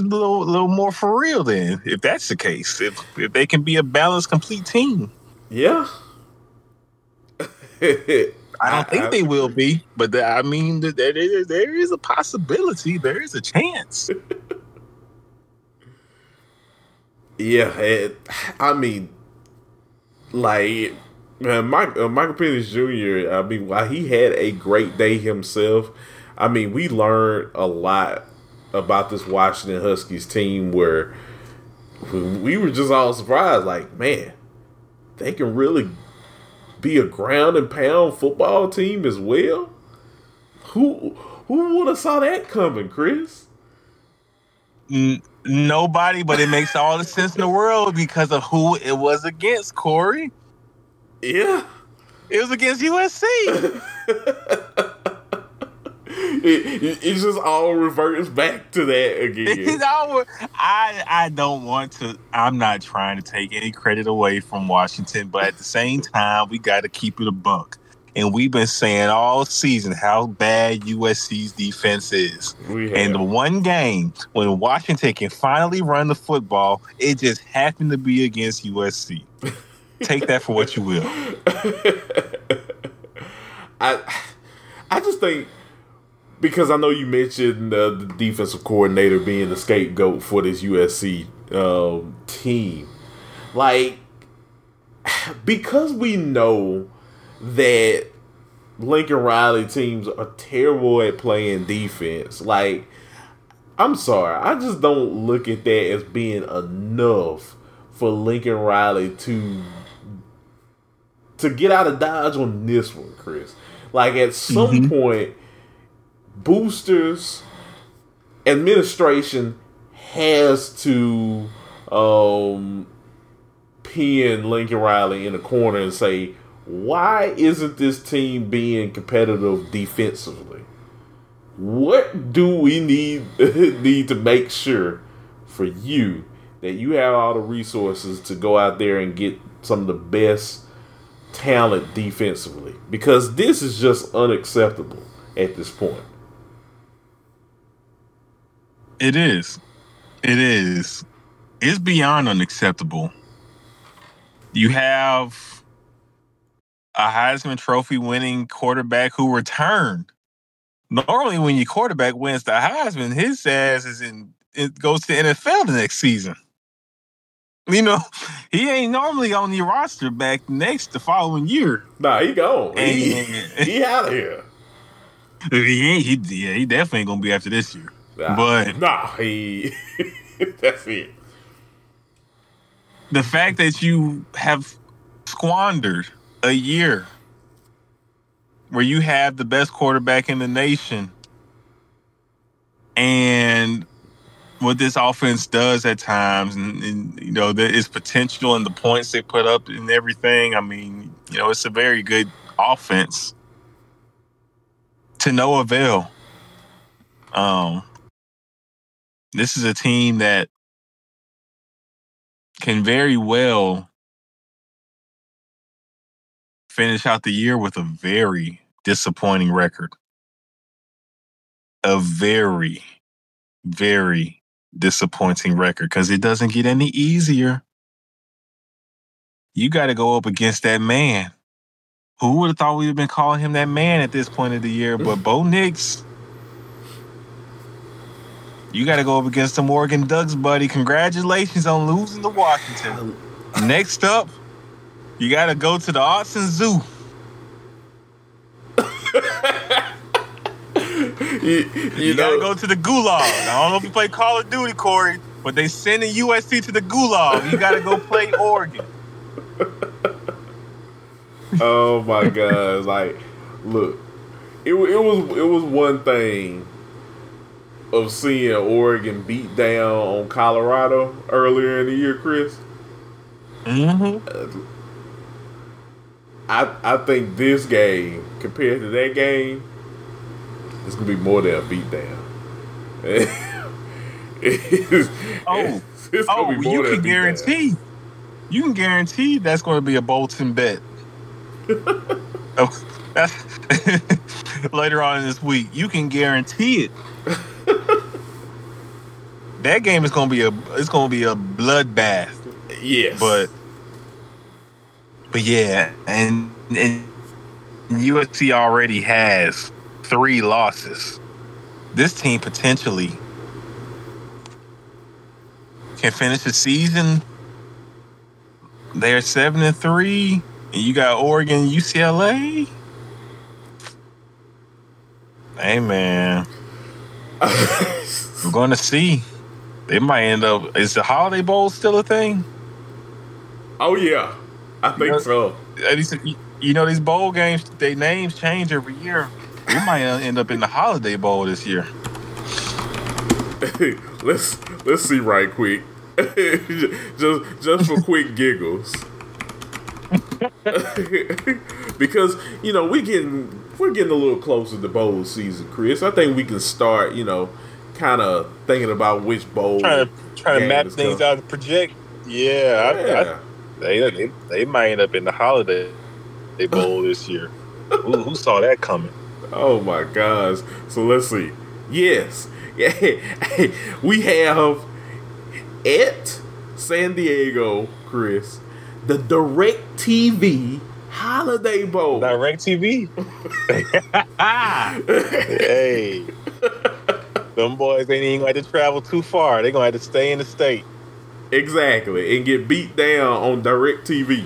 a little more for real then, if that's the case. If they can be a balanced, complete team. Yeah. I don't think they will be, but there is a possibility. There is a chance. Yeah, Michael Penix Jr., while he had a great day himself, we learned a lot about this Washington Huskies team where we were just all surprised. Like, man, they can really be a ground and pound football team as well. Who would have saw that coming, Chris? Nobody, but it makes all the sense in the world because of who it was against, Corey. Yeah. It was against USC. It's just all reverts back to that again. I don't want to. I'm not trying to take any credit away from Washington, but at the same time, we got to keep it a buck. And we've been saying all season how bad USC's defense is. And the one game when Washington can finally run the football, it just happened to be against USC. Take that for what you will. I just think, because I know you mentioned the defensive coordinator being the scapegoat for this USC team. Like, because we know that Lincoln Riley teams are terrible at playing defense. Like, I'm sorry. I just don't look at that as being enough for Lincoln Riley to get out of Dodge on this one, Chris. Like, at some point, boosters, administration has to pin Lincoln Riley in a corner and say, why isn't this team being competitive defensively? What do we need to make sure for you that you have all the resources to go out there and get some of the best talent defensively? Because this is just unacceptable at this point. It is. It is. It's beyond unacceptable. You have a Heisman Trophy winning quarterback who returned. Normally, when your quarterback wins the Heisman, his ass is it goes to the NFL the next season. You know, he ain't normally on your roster back the following year. Nah, he gone. He out of here. He definitely ain't gonna be after this year. He that's it. The fact that you have squandered a year where you have the best quarterback in the nation, and what this offense does at times, and you know, there is potential in the points they put up and everything. I mean, you know, it's a very good offense to no avail. This is a team that can very well finish out the year with a very disappointing record. A very, very disappointing record, because it doesn't get any easier. You got to go up against that man. Who would have thought we'd have been calling him that man at this point of the year? But Bo Nix, you got to go up against the Oregon Ducks, buddy. Congratulations on losing to Washington. Next up, you got to go to the Arts and Zoo. you got to go to the Gulag. I don't know if you play Call of Duty, Corey, but they sending USC to the Gulag. You got to go play Oregon. Oh, my God. Like, look, it was one thing of seeing Oregon beat down on Colorado earlier in the year, Chris. Mm-hmm. I think this game, compared to that game, it's going to be more than a beatdown. You can guarantee that's going to be a Bolton bet. Later on this week, you can guarantee it. That game is going to be a bloodbath. Yes. But yeah, and USC already has 3 losses. This team potentially can finish the season. They are 7-3, and you got Oregon, UCLA. Hey, man. We're going to see. They might end up... Is the Holiday Bowl still a thing? Oh, yeah. I think so. You know, these bowl games, their names change every year. We might end up in the Holiday Bowl this year. Let's Let's see right quick. just for quick giggles. Because, you know, we're getting a little closer to bowl season, Chris. I think we can start, you know, kind of thinking about which bowl. Trying to map things out and project. Yeah. They might end up in the Holiday Bowl this year. Who saw that coming? Oh, my gosh. So, let's see. Yes. We have at San Diego, Chris, the DirecTV Holiday Bowl. DirecTV? Hey. Them boys ain't even going to have to travel too far. They're going to have to stay in the state. Exactly. And get beat down on DirecTV.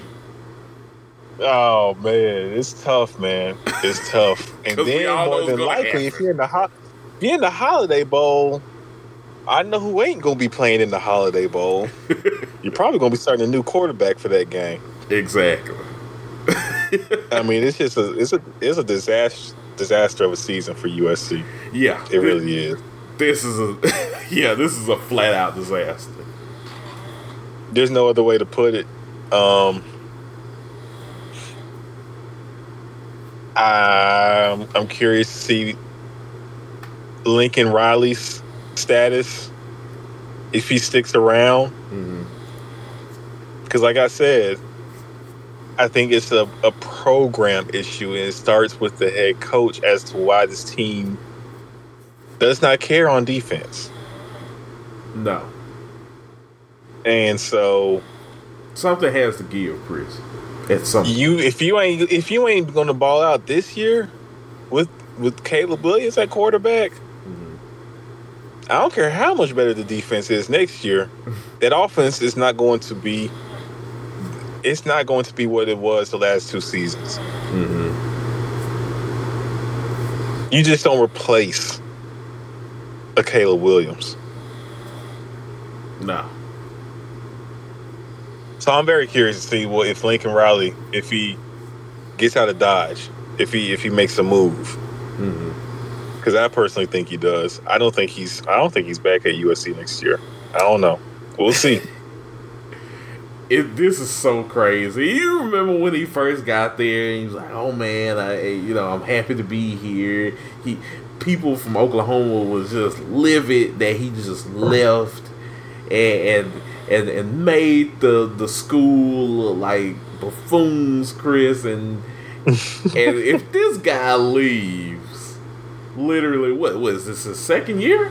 Oh, man. It's tough, man. It's tough. And then, more than likely, if you're in the Holiday Bowl, I know who ain't going to be playing in the Holiday Bowl. You're probably going to be starting a new quarterback for that game. Exactly. I mean, it's just it's a disaster of a season for USC. Yeah. It really is. This is a flat out disaster. There's no other way to put it. I'm curious to see Lincoln Riley's status if he sticks around. Because, like I said, I think it's a program issue, and it starts with the head coach as to why this team does not care on defense. No. And so something has to give, Chris. At some point. If you ain't gonna ball out this year with Caleb Williams at quarterback, I don't care how much better the defense is next year. That offense is not going to be. It's not going to be what it was the last two seasons. You just don't replace a Caleb Williams. No. So I'm very curious to see if Lincoln Riley, if he gets out of Dodge, if he makes a move. Because I personally think he does. I don't think he's back at USC next year. I don't know. We'll see. This is so crazy. You remember when he first got there and he was like, "Oh man, I'm happy to be here." People from Oklahoma was just livid that he just left and made the school look like buffoons, Chris. And if this guy leaves. Literally, what was this? His second year?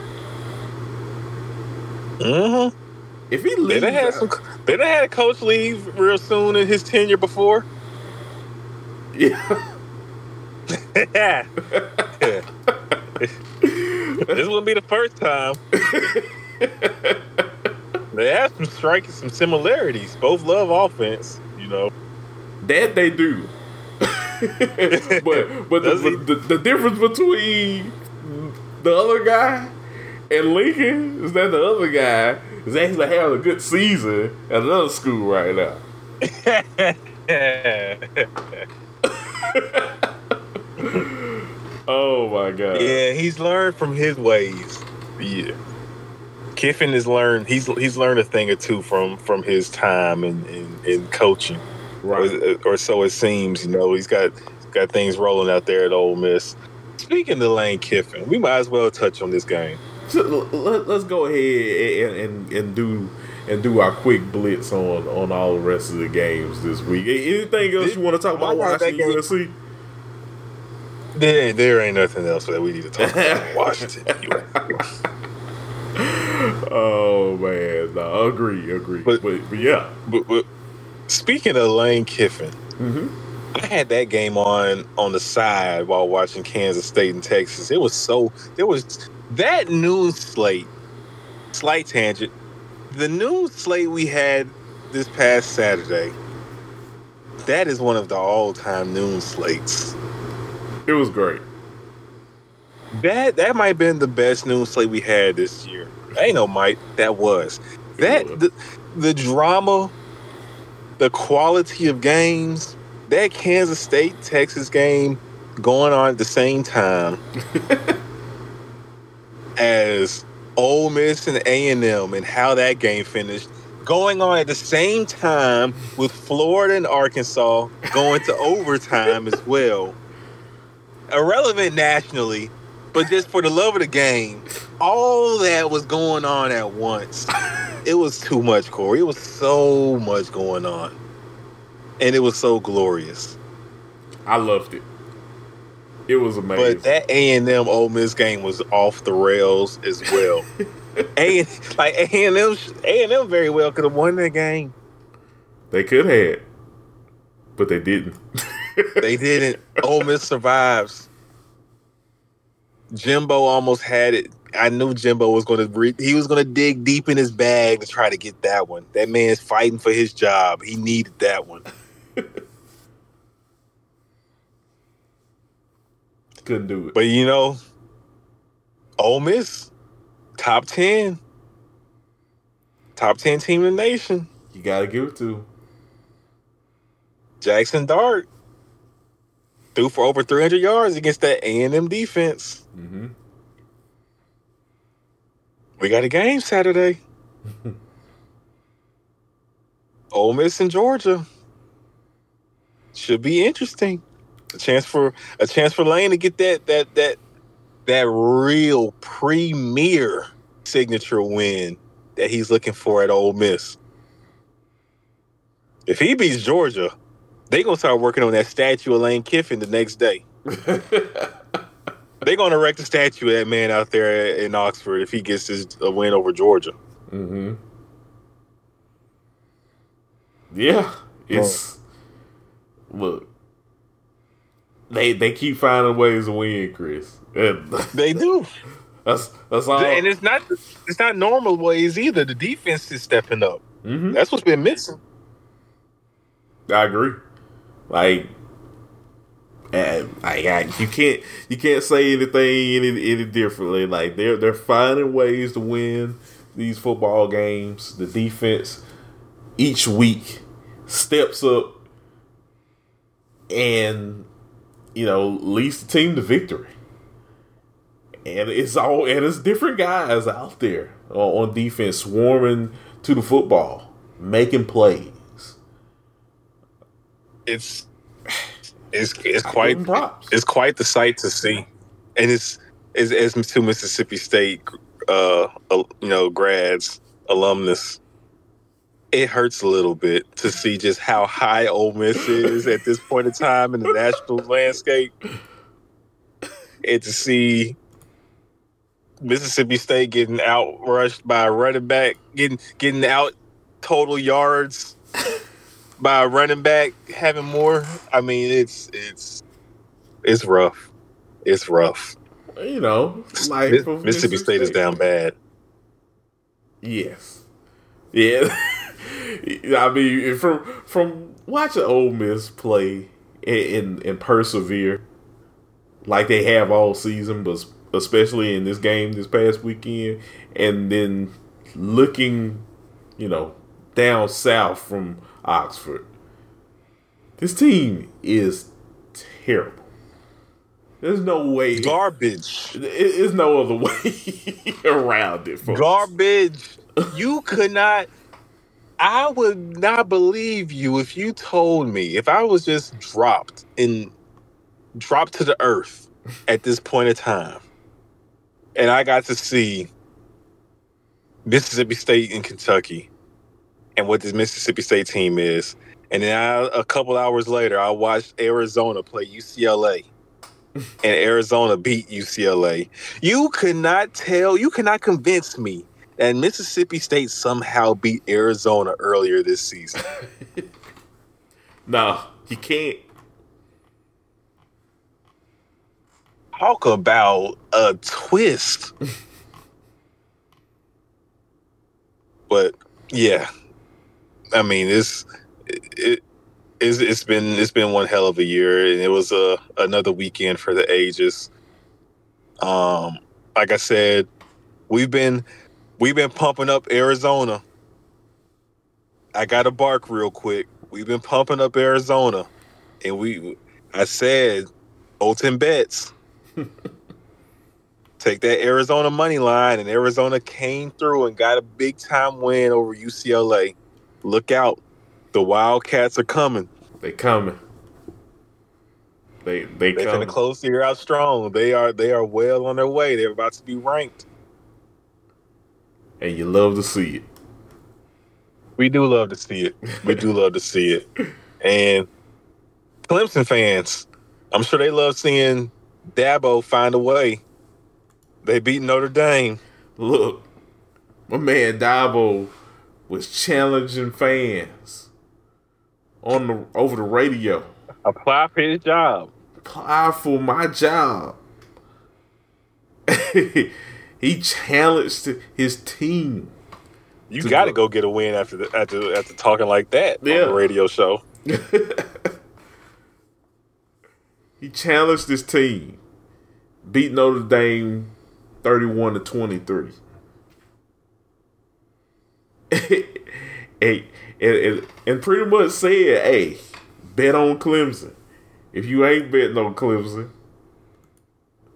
If he leaves, they had a coach leave real soon in his tenure before. Yeah. Yeah. This wouldn't be the first time. They have some striking, some similarities. Both love offense, you know. That they do. but the difference between the other guy and Lincoln is that the other guy is actually having a good season at another school right now. Oh my God! Yeah, he's learned from his ways. Yeah, Kiffin has learned. He's learned a thing or two from his time in coaching. Right. Or so it seems, you know. He's got things rolling out there at Ole Miss. Speaking to Lane Kiffin, we might as well touch on this game. So let's go ahead and do our quick blitz on all the rest of the games this week. Anything else you want to talk about Washington, USC? There ain't nothing else that we need to talk about Washington. Oh man, no, agree. But speaking of Lane Kiffin, I had that game on the side while watching Kansas State and Texas. It was that noon slate. Slight tangent. The noon slate we had this past Saturday. That is one of the all-time noon slates. It was great. That might have been the best noon slate we had this year. I ain't no Mike. That was that the drama. The quality of games, that Kansas State Texas game going on at the same time as Ole Miss and A&M and how that game finished, going on at the same time with Florida and Arkansas going to overtime as well. Irrelevant nationally, but just for the love of the game, all that was going on at once. It was too much, Corey. It was so much going on. And it was so glorious. I loved it. It was amazing. But that A&M Ole Miss game was off the rails as well. A&M very well could have won that game. They could have, but they didn't. They didn't. Ole Miss survives. Jimbo almost had it. I knew Jimbo was going to dig deep in his bag to try to get that one. That man's fighting for his job. He needed that one. Couldn't do it. But, you know, Ole Miss, top 10 team in the nation. You got to give it to him. Jackson Dart threw for over 300 yards against that A&M defense. Mm-hmm. We got a game Saturday. Ole Miss and Georgia should be interesting. A chance for Lane to get that real premier signature win that he's looking for at Ole Miss. If he beats Georgia, they're going to start working on that statue of Lane Kiffin the next day. They're going to erect a statue of that man out there in Oxford if he gets a win over Georgia. Mm-hmm. Yeah. Look. They keep finding ways to win, Chris. They do. That's all. And it's not normal ways either. The defense is stepping up. Mm-hmm. That's what's been missing. I agree. You can't say anything any differently. Like they're finding ways to win these football games. The defense each week steps up and, you know, leads the team to victory. And it's different guys out there on defense swarming to the football, making plays. It's quite the sight to see. And it's two Mississippi State grads, alumnus. It hurts a little bit to see just how high Ole Miss is at this point in time in the national landscape. And to see Mississippi State getting outrushed by a running back, getting out total yards by a running back, having more. I mean, it's rough. It's rough. You know, like Mississippi State is down bad. Yes. Yeah. I mean, from watching Ole Miss play and persevere like they have all season, but especially in this game this past weekend, and then looking, you know, down south from Oxford, this team is terrible. There's no way. Garbage. There's no other way around it, folks. Garbage. You could not. I would not believe you if you told me, if I was just dropped to the earth at this point in time, and I got to see Mississippi State and Kentucky and what this Mississippi State team is. And then a couple hours later, I watched Arizona play UCLA and Arizona beat UCLA. You cannot convince me and Mississippi State somehow beat Arizona earlier this season. No, you can't. Talk about a twist. But yeah, I mean, it's been one hell of a year, and it was another weekend for the ages. Like I said, we've been pumping up Arizona. I got to bark real quick. We've been pumping up Arizona. And I said, Bolton Betts. Take that Arizona money line, and Arizona came through and got a big-time win over UCLA. Look out. The Wildcats are coming. They coming. They're going to close the year out strong. They are well on their way. They're about to be ranked. And you love to see it. We do love to see it. We do love to see it. And Clemson fans, I'm sure they love seeing Dabo find a way. They beat Notre Dame. Look, my man Dabo was challenging fans over the radio. Apply for his job. Apply for my job. He challenged his team. You got to go get a win after talking like that on the radio show. He challenged his team, beat Notre Dame 31-23. and pretty much said, "Hey, bet on Clemson. If you ain't betting on Clemson,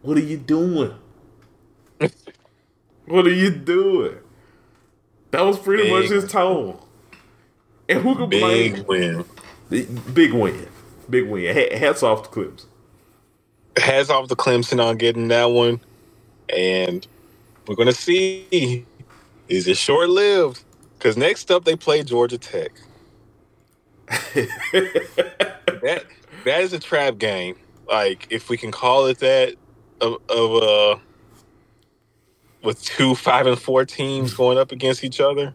what are you doing? What are you doing?" That was pretty much his tone. And who could blame? Big win. Big win. Hats off to Clemson. Hats off to Clemson on getting that one. And we're going to see, is it short-lived? Because next up, they play Georgia Tech. that is a trap game. Like, if we can call it that, with 2 5-4 teams going up against each other.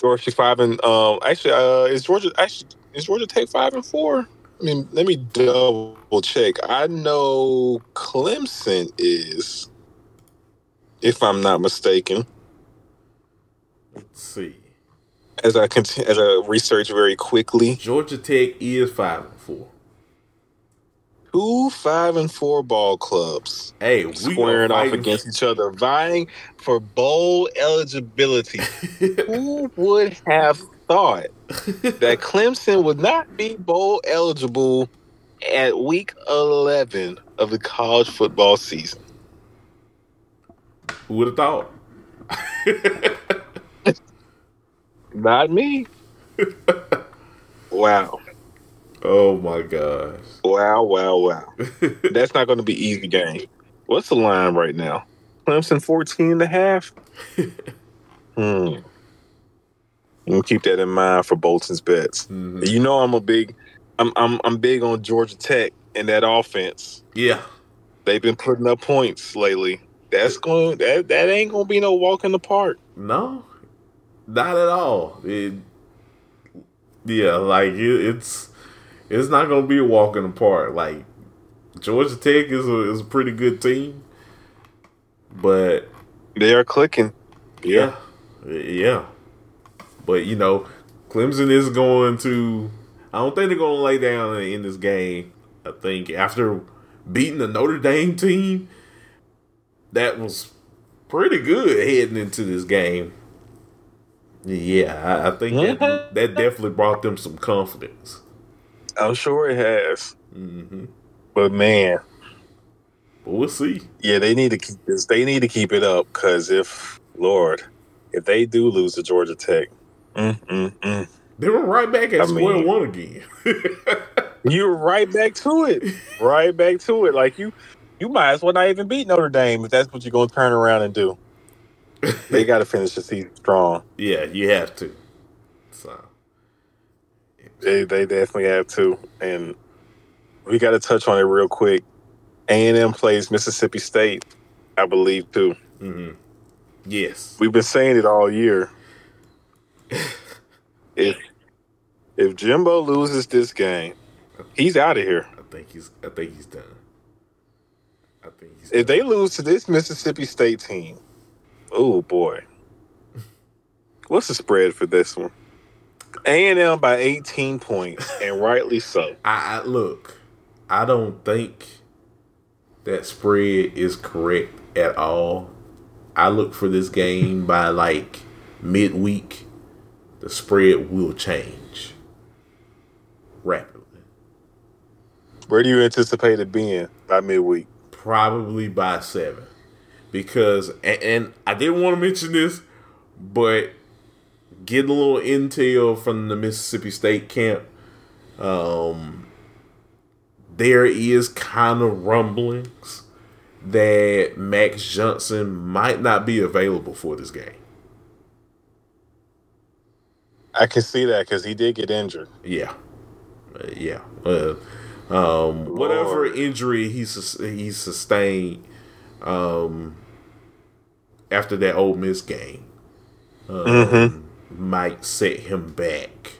Georgia 5 and is Georgia Tech 5-4? I mean, let me double check. I know Clemson is, if I'm not mistaken. Let's see. As I research very quickly, Georgia Tech is 5-4. 2 5-4 ball clubs. Hey, we squaring off against each other, vying for bowl eligibility. Who would have thought that Clemson would not be bowl eligible at week 11 of the college football season? Who would have thought? Not me. Wow. Oh, my gosh. Wow. That's not going to be easy game. What's the line right now? Clemson 14.5? We'll keep that in mind for Bolton's bets. Mm-hmm. You know I'm big on Georgia Tech and that offense. Yeah. They've been putting up points lately. That ain't going to be no walk in the park. No. Not at all. It's not going to be a walk in the park. Like, Georgia Tech is a pretty good team, but they are clicking. Yeah. But, you know, Clemson is going to – I don't think they're going to lay down in this game. I think after beating the Notre Dame team, that was pretty good heading into this game. Yeah, I think that definitely brought them some confidence. I'm sure it has. Mm-hmm. But, man. We'll see. Yeah, they need to keep this. They need to keep it up because if they do lose to Georgia Tech, they were right back at square one again. You're right back to it. Right back to it. Like, you might as well not even beat Notre Dame if that's what you're going to turn around and do. They got to finish the season strong. Yeah, you have to. So. They definitely have to, and we got to touch on it real quick. A&M plays Mississippi State, I believe, too. Mm-hmm. Yes, we've been saying it all year. if Jimbo loses this game, he's out of here. I think he's done. If they lose to this Mississippi State team, oh boy, what's the spread for this one? A&M by 18 points, and rightly so. I don't think that spread is correct at all. I look for this game by like midweek. The spread will change rapidly. Where do you anticipate it being by midweek? probably by 7. Because, and I didn't want to mention this, but getting a little intel from the Mississippi State camp, there is kind of rumblings that Max Johnson might not be available for this game. I can see that because he did get injured. Yeah. Whatever injury he sustained after that Ole Miss game might set him back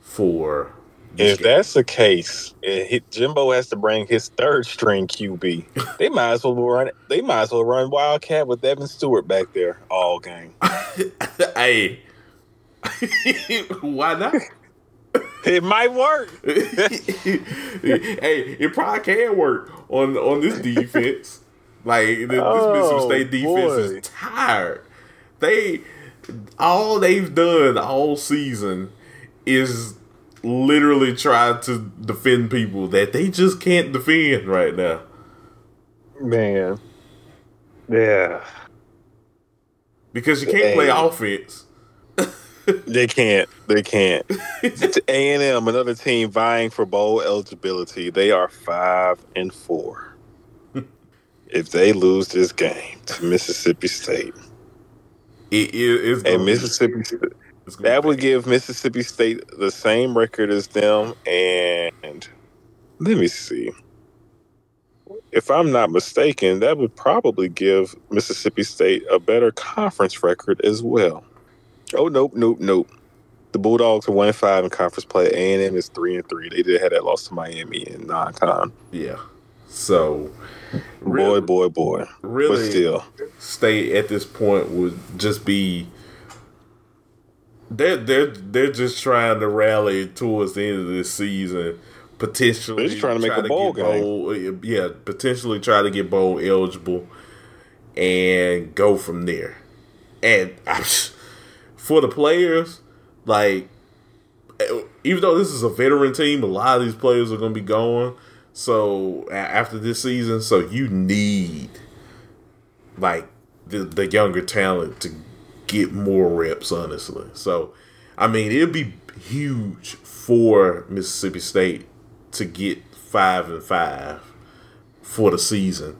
for this game. That's the case, Jimbo has to bring his third string QB. They might as well run Wildcat with Evan Stewart back there all game. Hey. Why not? It might work. Hey, it probably can work on this defense. Like this Mississippi State defense is tired. They've done all season is literally try to defend people that they just can't defend right now. Man, yeah, because you can't play offense. They can't. It's A&M, another team vying for bowl eligibility. They are 5-4. If they lose this game to Mississippi State, that would give Mississippi State the same record as them. And let me see. If I'm not mistaken, that would probably give Mississippi State a better conference record as well. Oh, nope. The Bulldogs are 1-5 in conference play. A&M is 3-3. They did have that loss to Miami in non-con. Yeah. So, really, boy. Really, but still, State at this point would just be they're just trying to rally towards the end of this season. Potentially, they're just trying to make a bowl game. Yeah, potentially try to get bowl eligible and go from there. And for the players, like, even though this is a veteran team, a lot of these players are going to be gone. So after this season, so you need like the younger talent to get more reps, honestly. So, I mean, it'd be huge for Mississippi State to get 5-5 for the season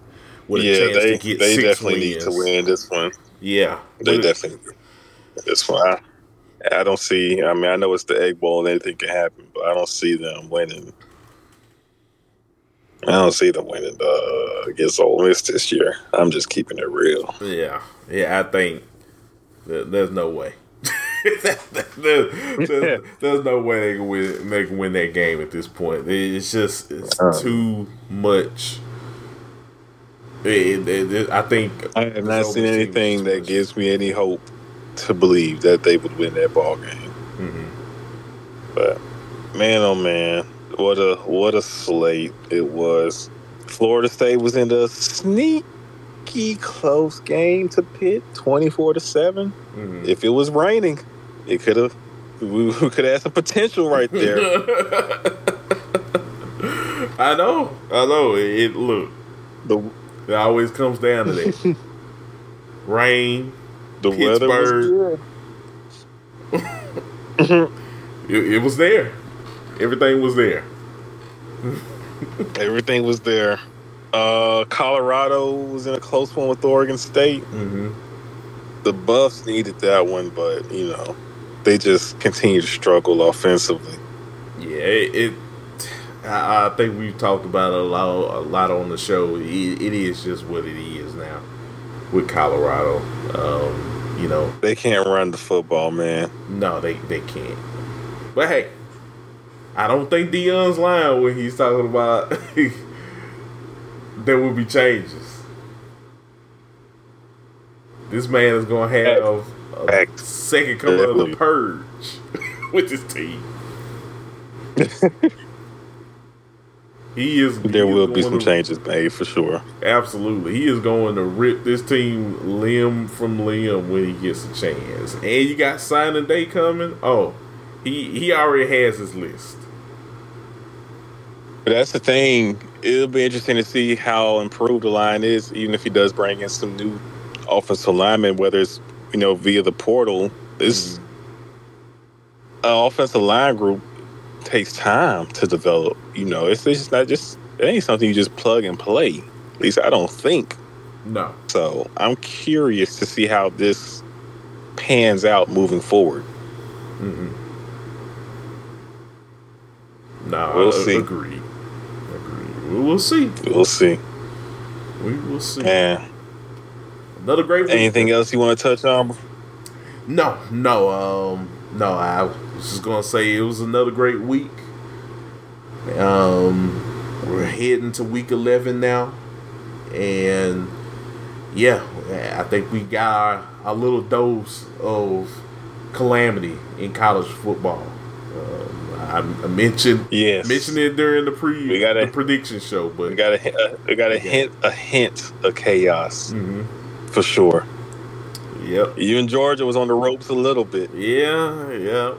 with a chance to get 6 wins. They definitely need to win this one. Yeah, they definitely do. That's why I don't see. I mean, I know it's the Egg Bowl and anything can happen, but I don't see them winning. Against Ole Miss this year. I'm just keeping it real. Yeah. I think there's no way. there's no way they can win that game at this point. It's too much. I think I have not seen anything that gives me any hope to believe that they would win that ball game. Mm-hmm. But man, oh man, what a slate it was. Florida State was in the sneaky close game to Pitt, 24-7. If it was raining, it could have. We could have some potential right there. I know. It look. It always comes down to that. Rain. The Pittsburgh. Weather was good. It was there. Everything was there. Everything was there. Colorado was in a close one with Oregon State. Mm-hmm. The Buffs needed that one, but you know they just continue to struggle offensively. Yeah, I think we've talked about it a lot on the show. It is just what it is now. With Colorado, they can't run the football, man. No, they can't. But hey, I don't think Deion's lying when he's talking about there will be changes. This man is going to have a second coming of the purge with his team. There will be some changes made for sure. Absolutely. He is going to rip this team limb from limb when he gets a chance. And you got signing day coming. Oh, he already has his list. But that's the thing. it'll be interesting to see how improved the line is, even if he does bring in some new offensive linemen, whether it's, you know, via the portal. This offensive line group takes time to develop. You know, it's just not just – it ain't something you just plug and play. At least I don't think. No. So I'm curious to see how this pans out moving forward. Mm-mm. Nah, we'll see. Agreed. We will see. Man. Another great week. Anything else you want to touch on? No. I was just gonna say it was another great week. We're heading to week 11 now, and yeah, I think we got our little dose of calamity in college football. I mentioned it during the prediction show, but we got a hint of chaos, mm-hmm, for sure. Yep. Even Georgia was on the ropes a little bit. Yeah.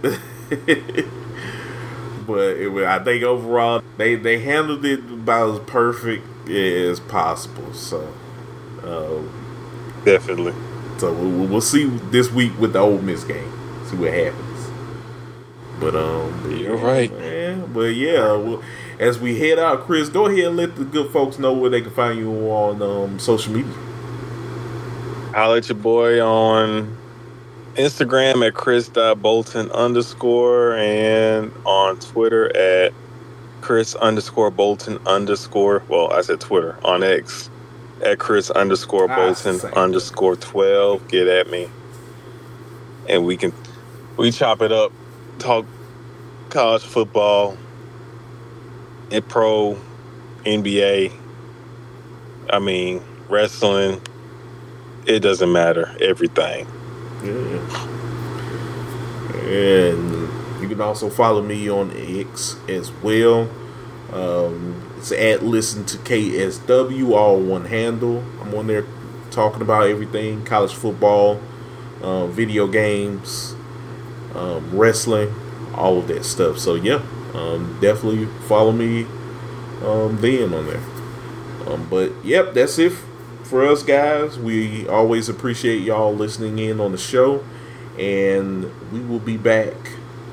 But I think overall they handled it about as perfect as possible. So definitely. So we'll see this week with the Ole Miss game. See what happens. But you're right. Man. But yeah, as we head out, Chris, go ahead and let the good folks know where they can find you on social media. I'll let your boy on Instagram at chris.bolton_, and on Twitter at chris_bolton_ well, I said Twitter, on X at chris_bolton_12. Get at me and we chop it up, talk college football and pro, NBA, I mean wrestling, it doesn't matter, everything. Yeah. And you can also follow me on X as well. It's at Listen to KSW, all one handle. I'm on there talking about everything college football, video games, wrestling, all of that stuff. So yeah, definitely follow me then on there. But yep, that's it for us, guys. We always appreciate y'all listening in on the show, and we will be back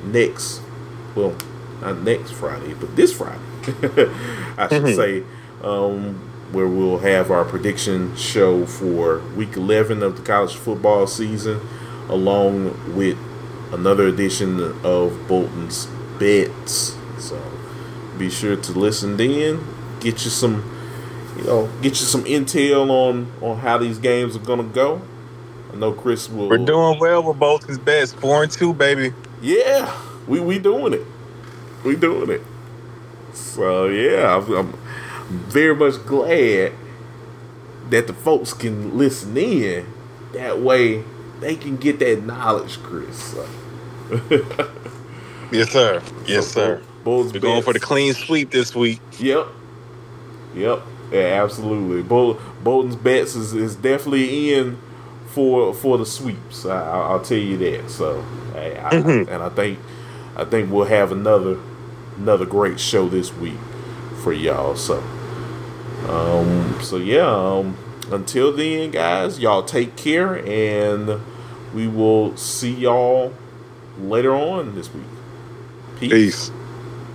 this Friday I should say, where we'll have our prediction show for week 11 of the college football season, along with another edition of Bolton's Bets. So be sure to listen in, get you some intel on how these games are gonna go. I know Chris will. We're doing well with both his bets, 4-2, baby. Yeah, we doing it. So yeah, I'm very much glad that the folks can listen in. That way, they can get that knowledge, Chris. So. Yes, sir. We're going for the clean sweep this week. Yep. Yeah, absolutely. Bolton's Bets is definitely in for the sweeps. I'll tell you that. So, and I think we'll have another great show this week for y'all. So, until then, guys, y'all take care, and we will see y'all later on this week. Peace.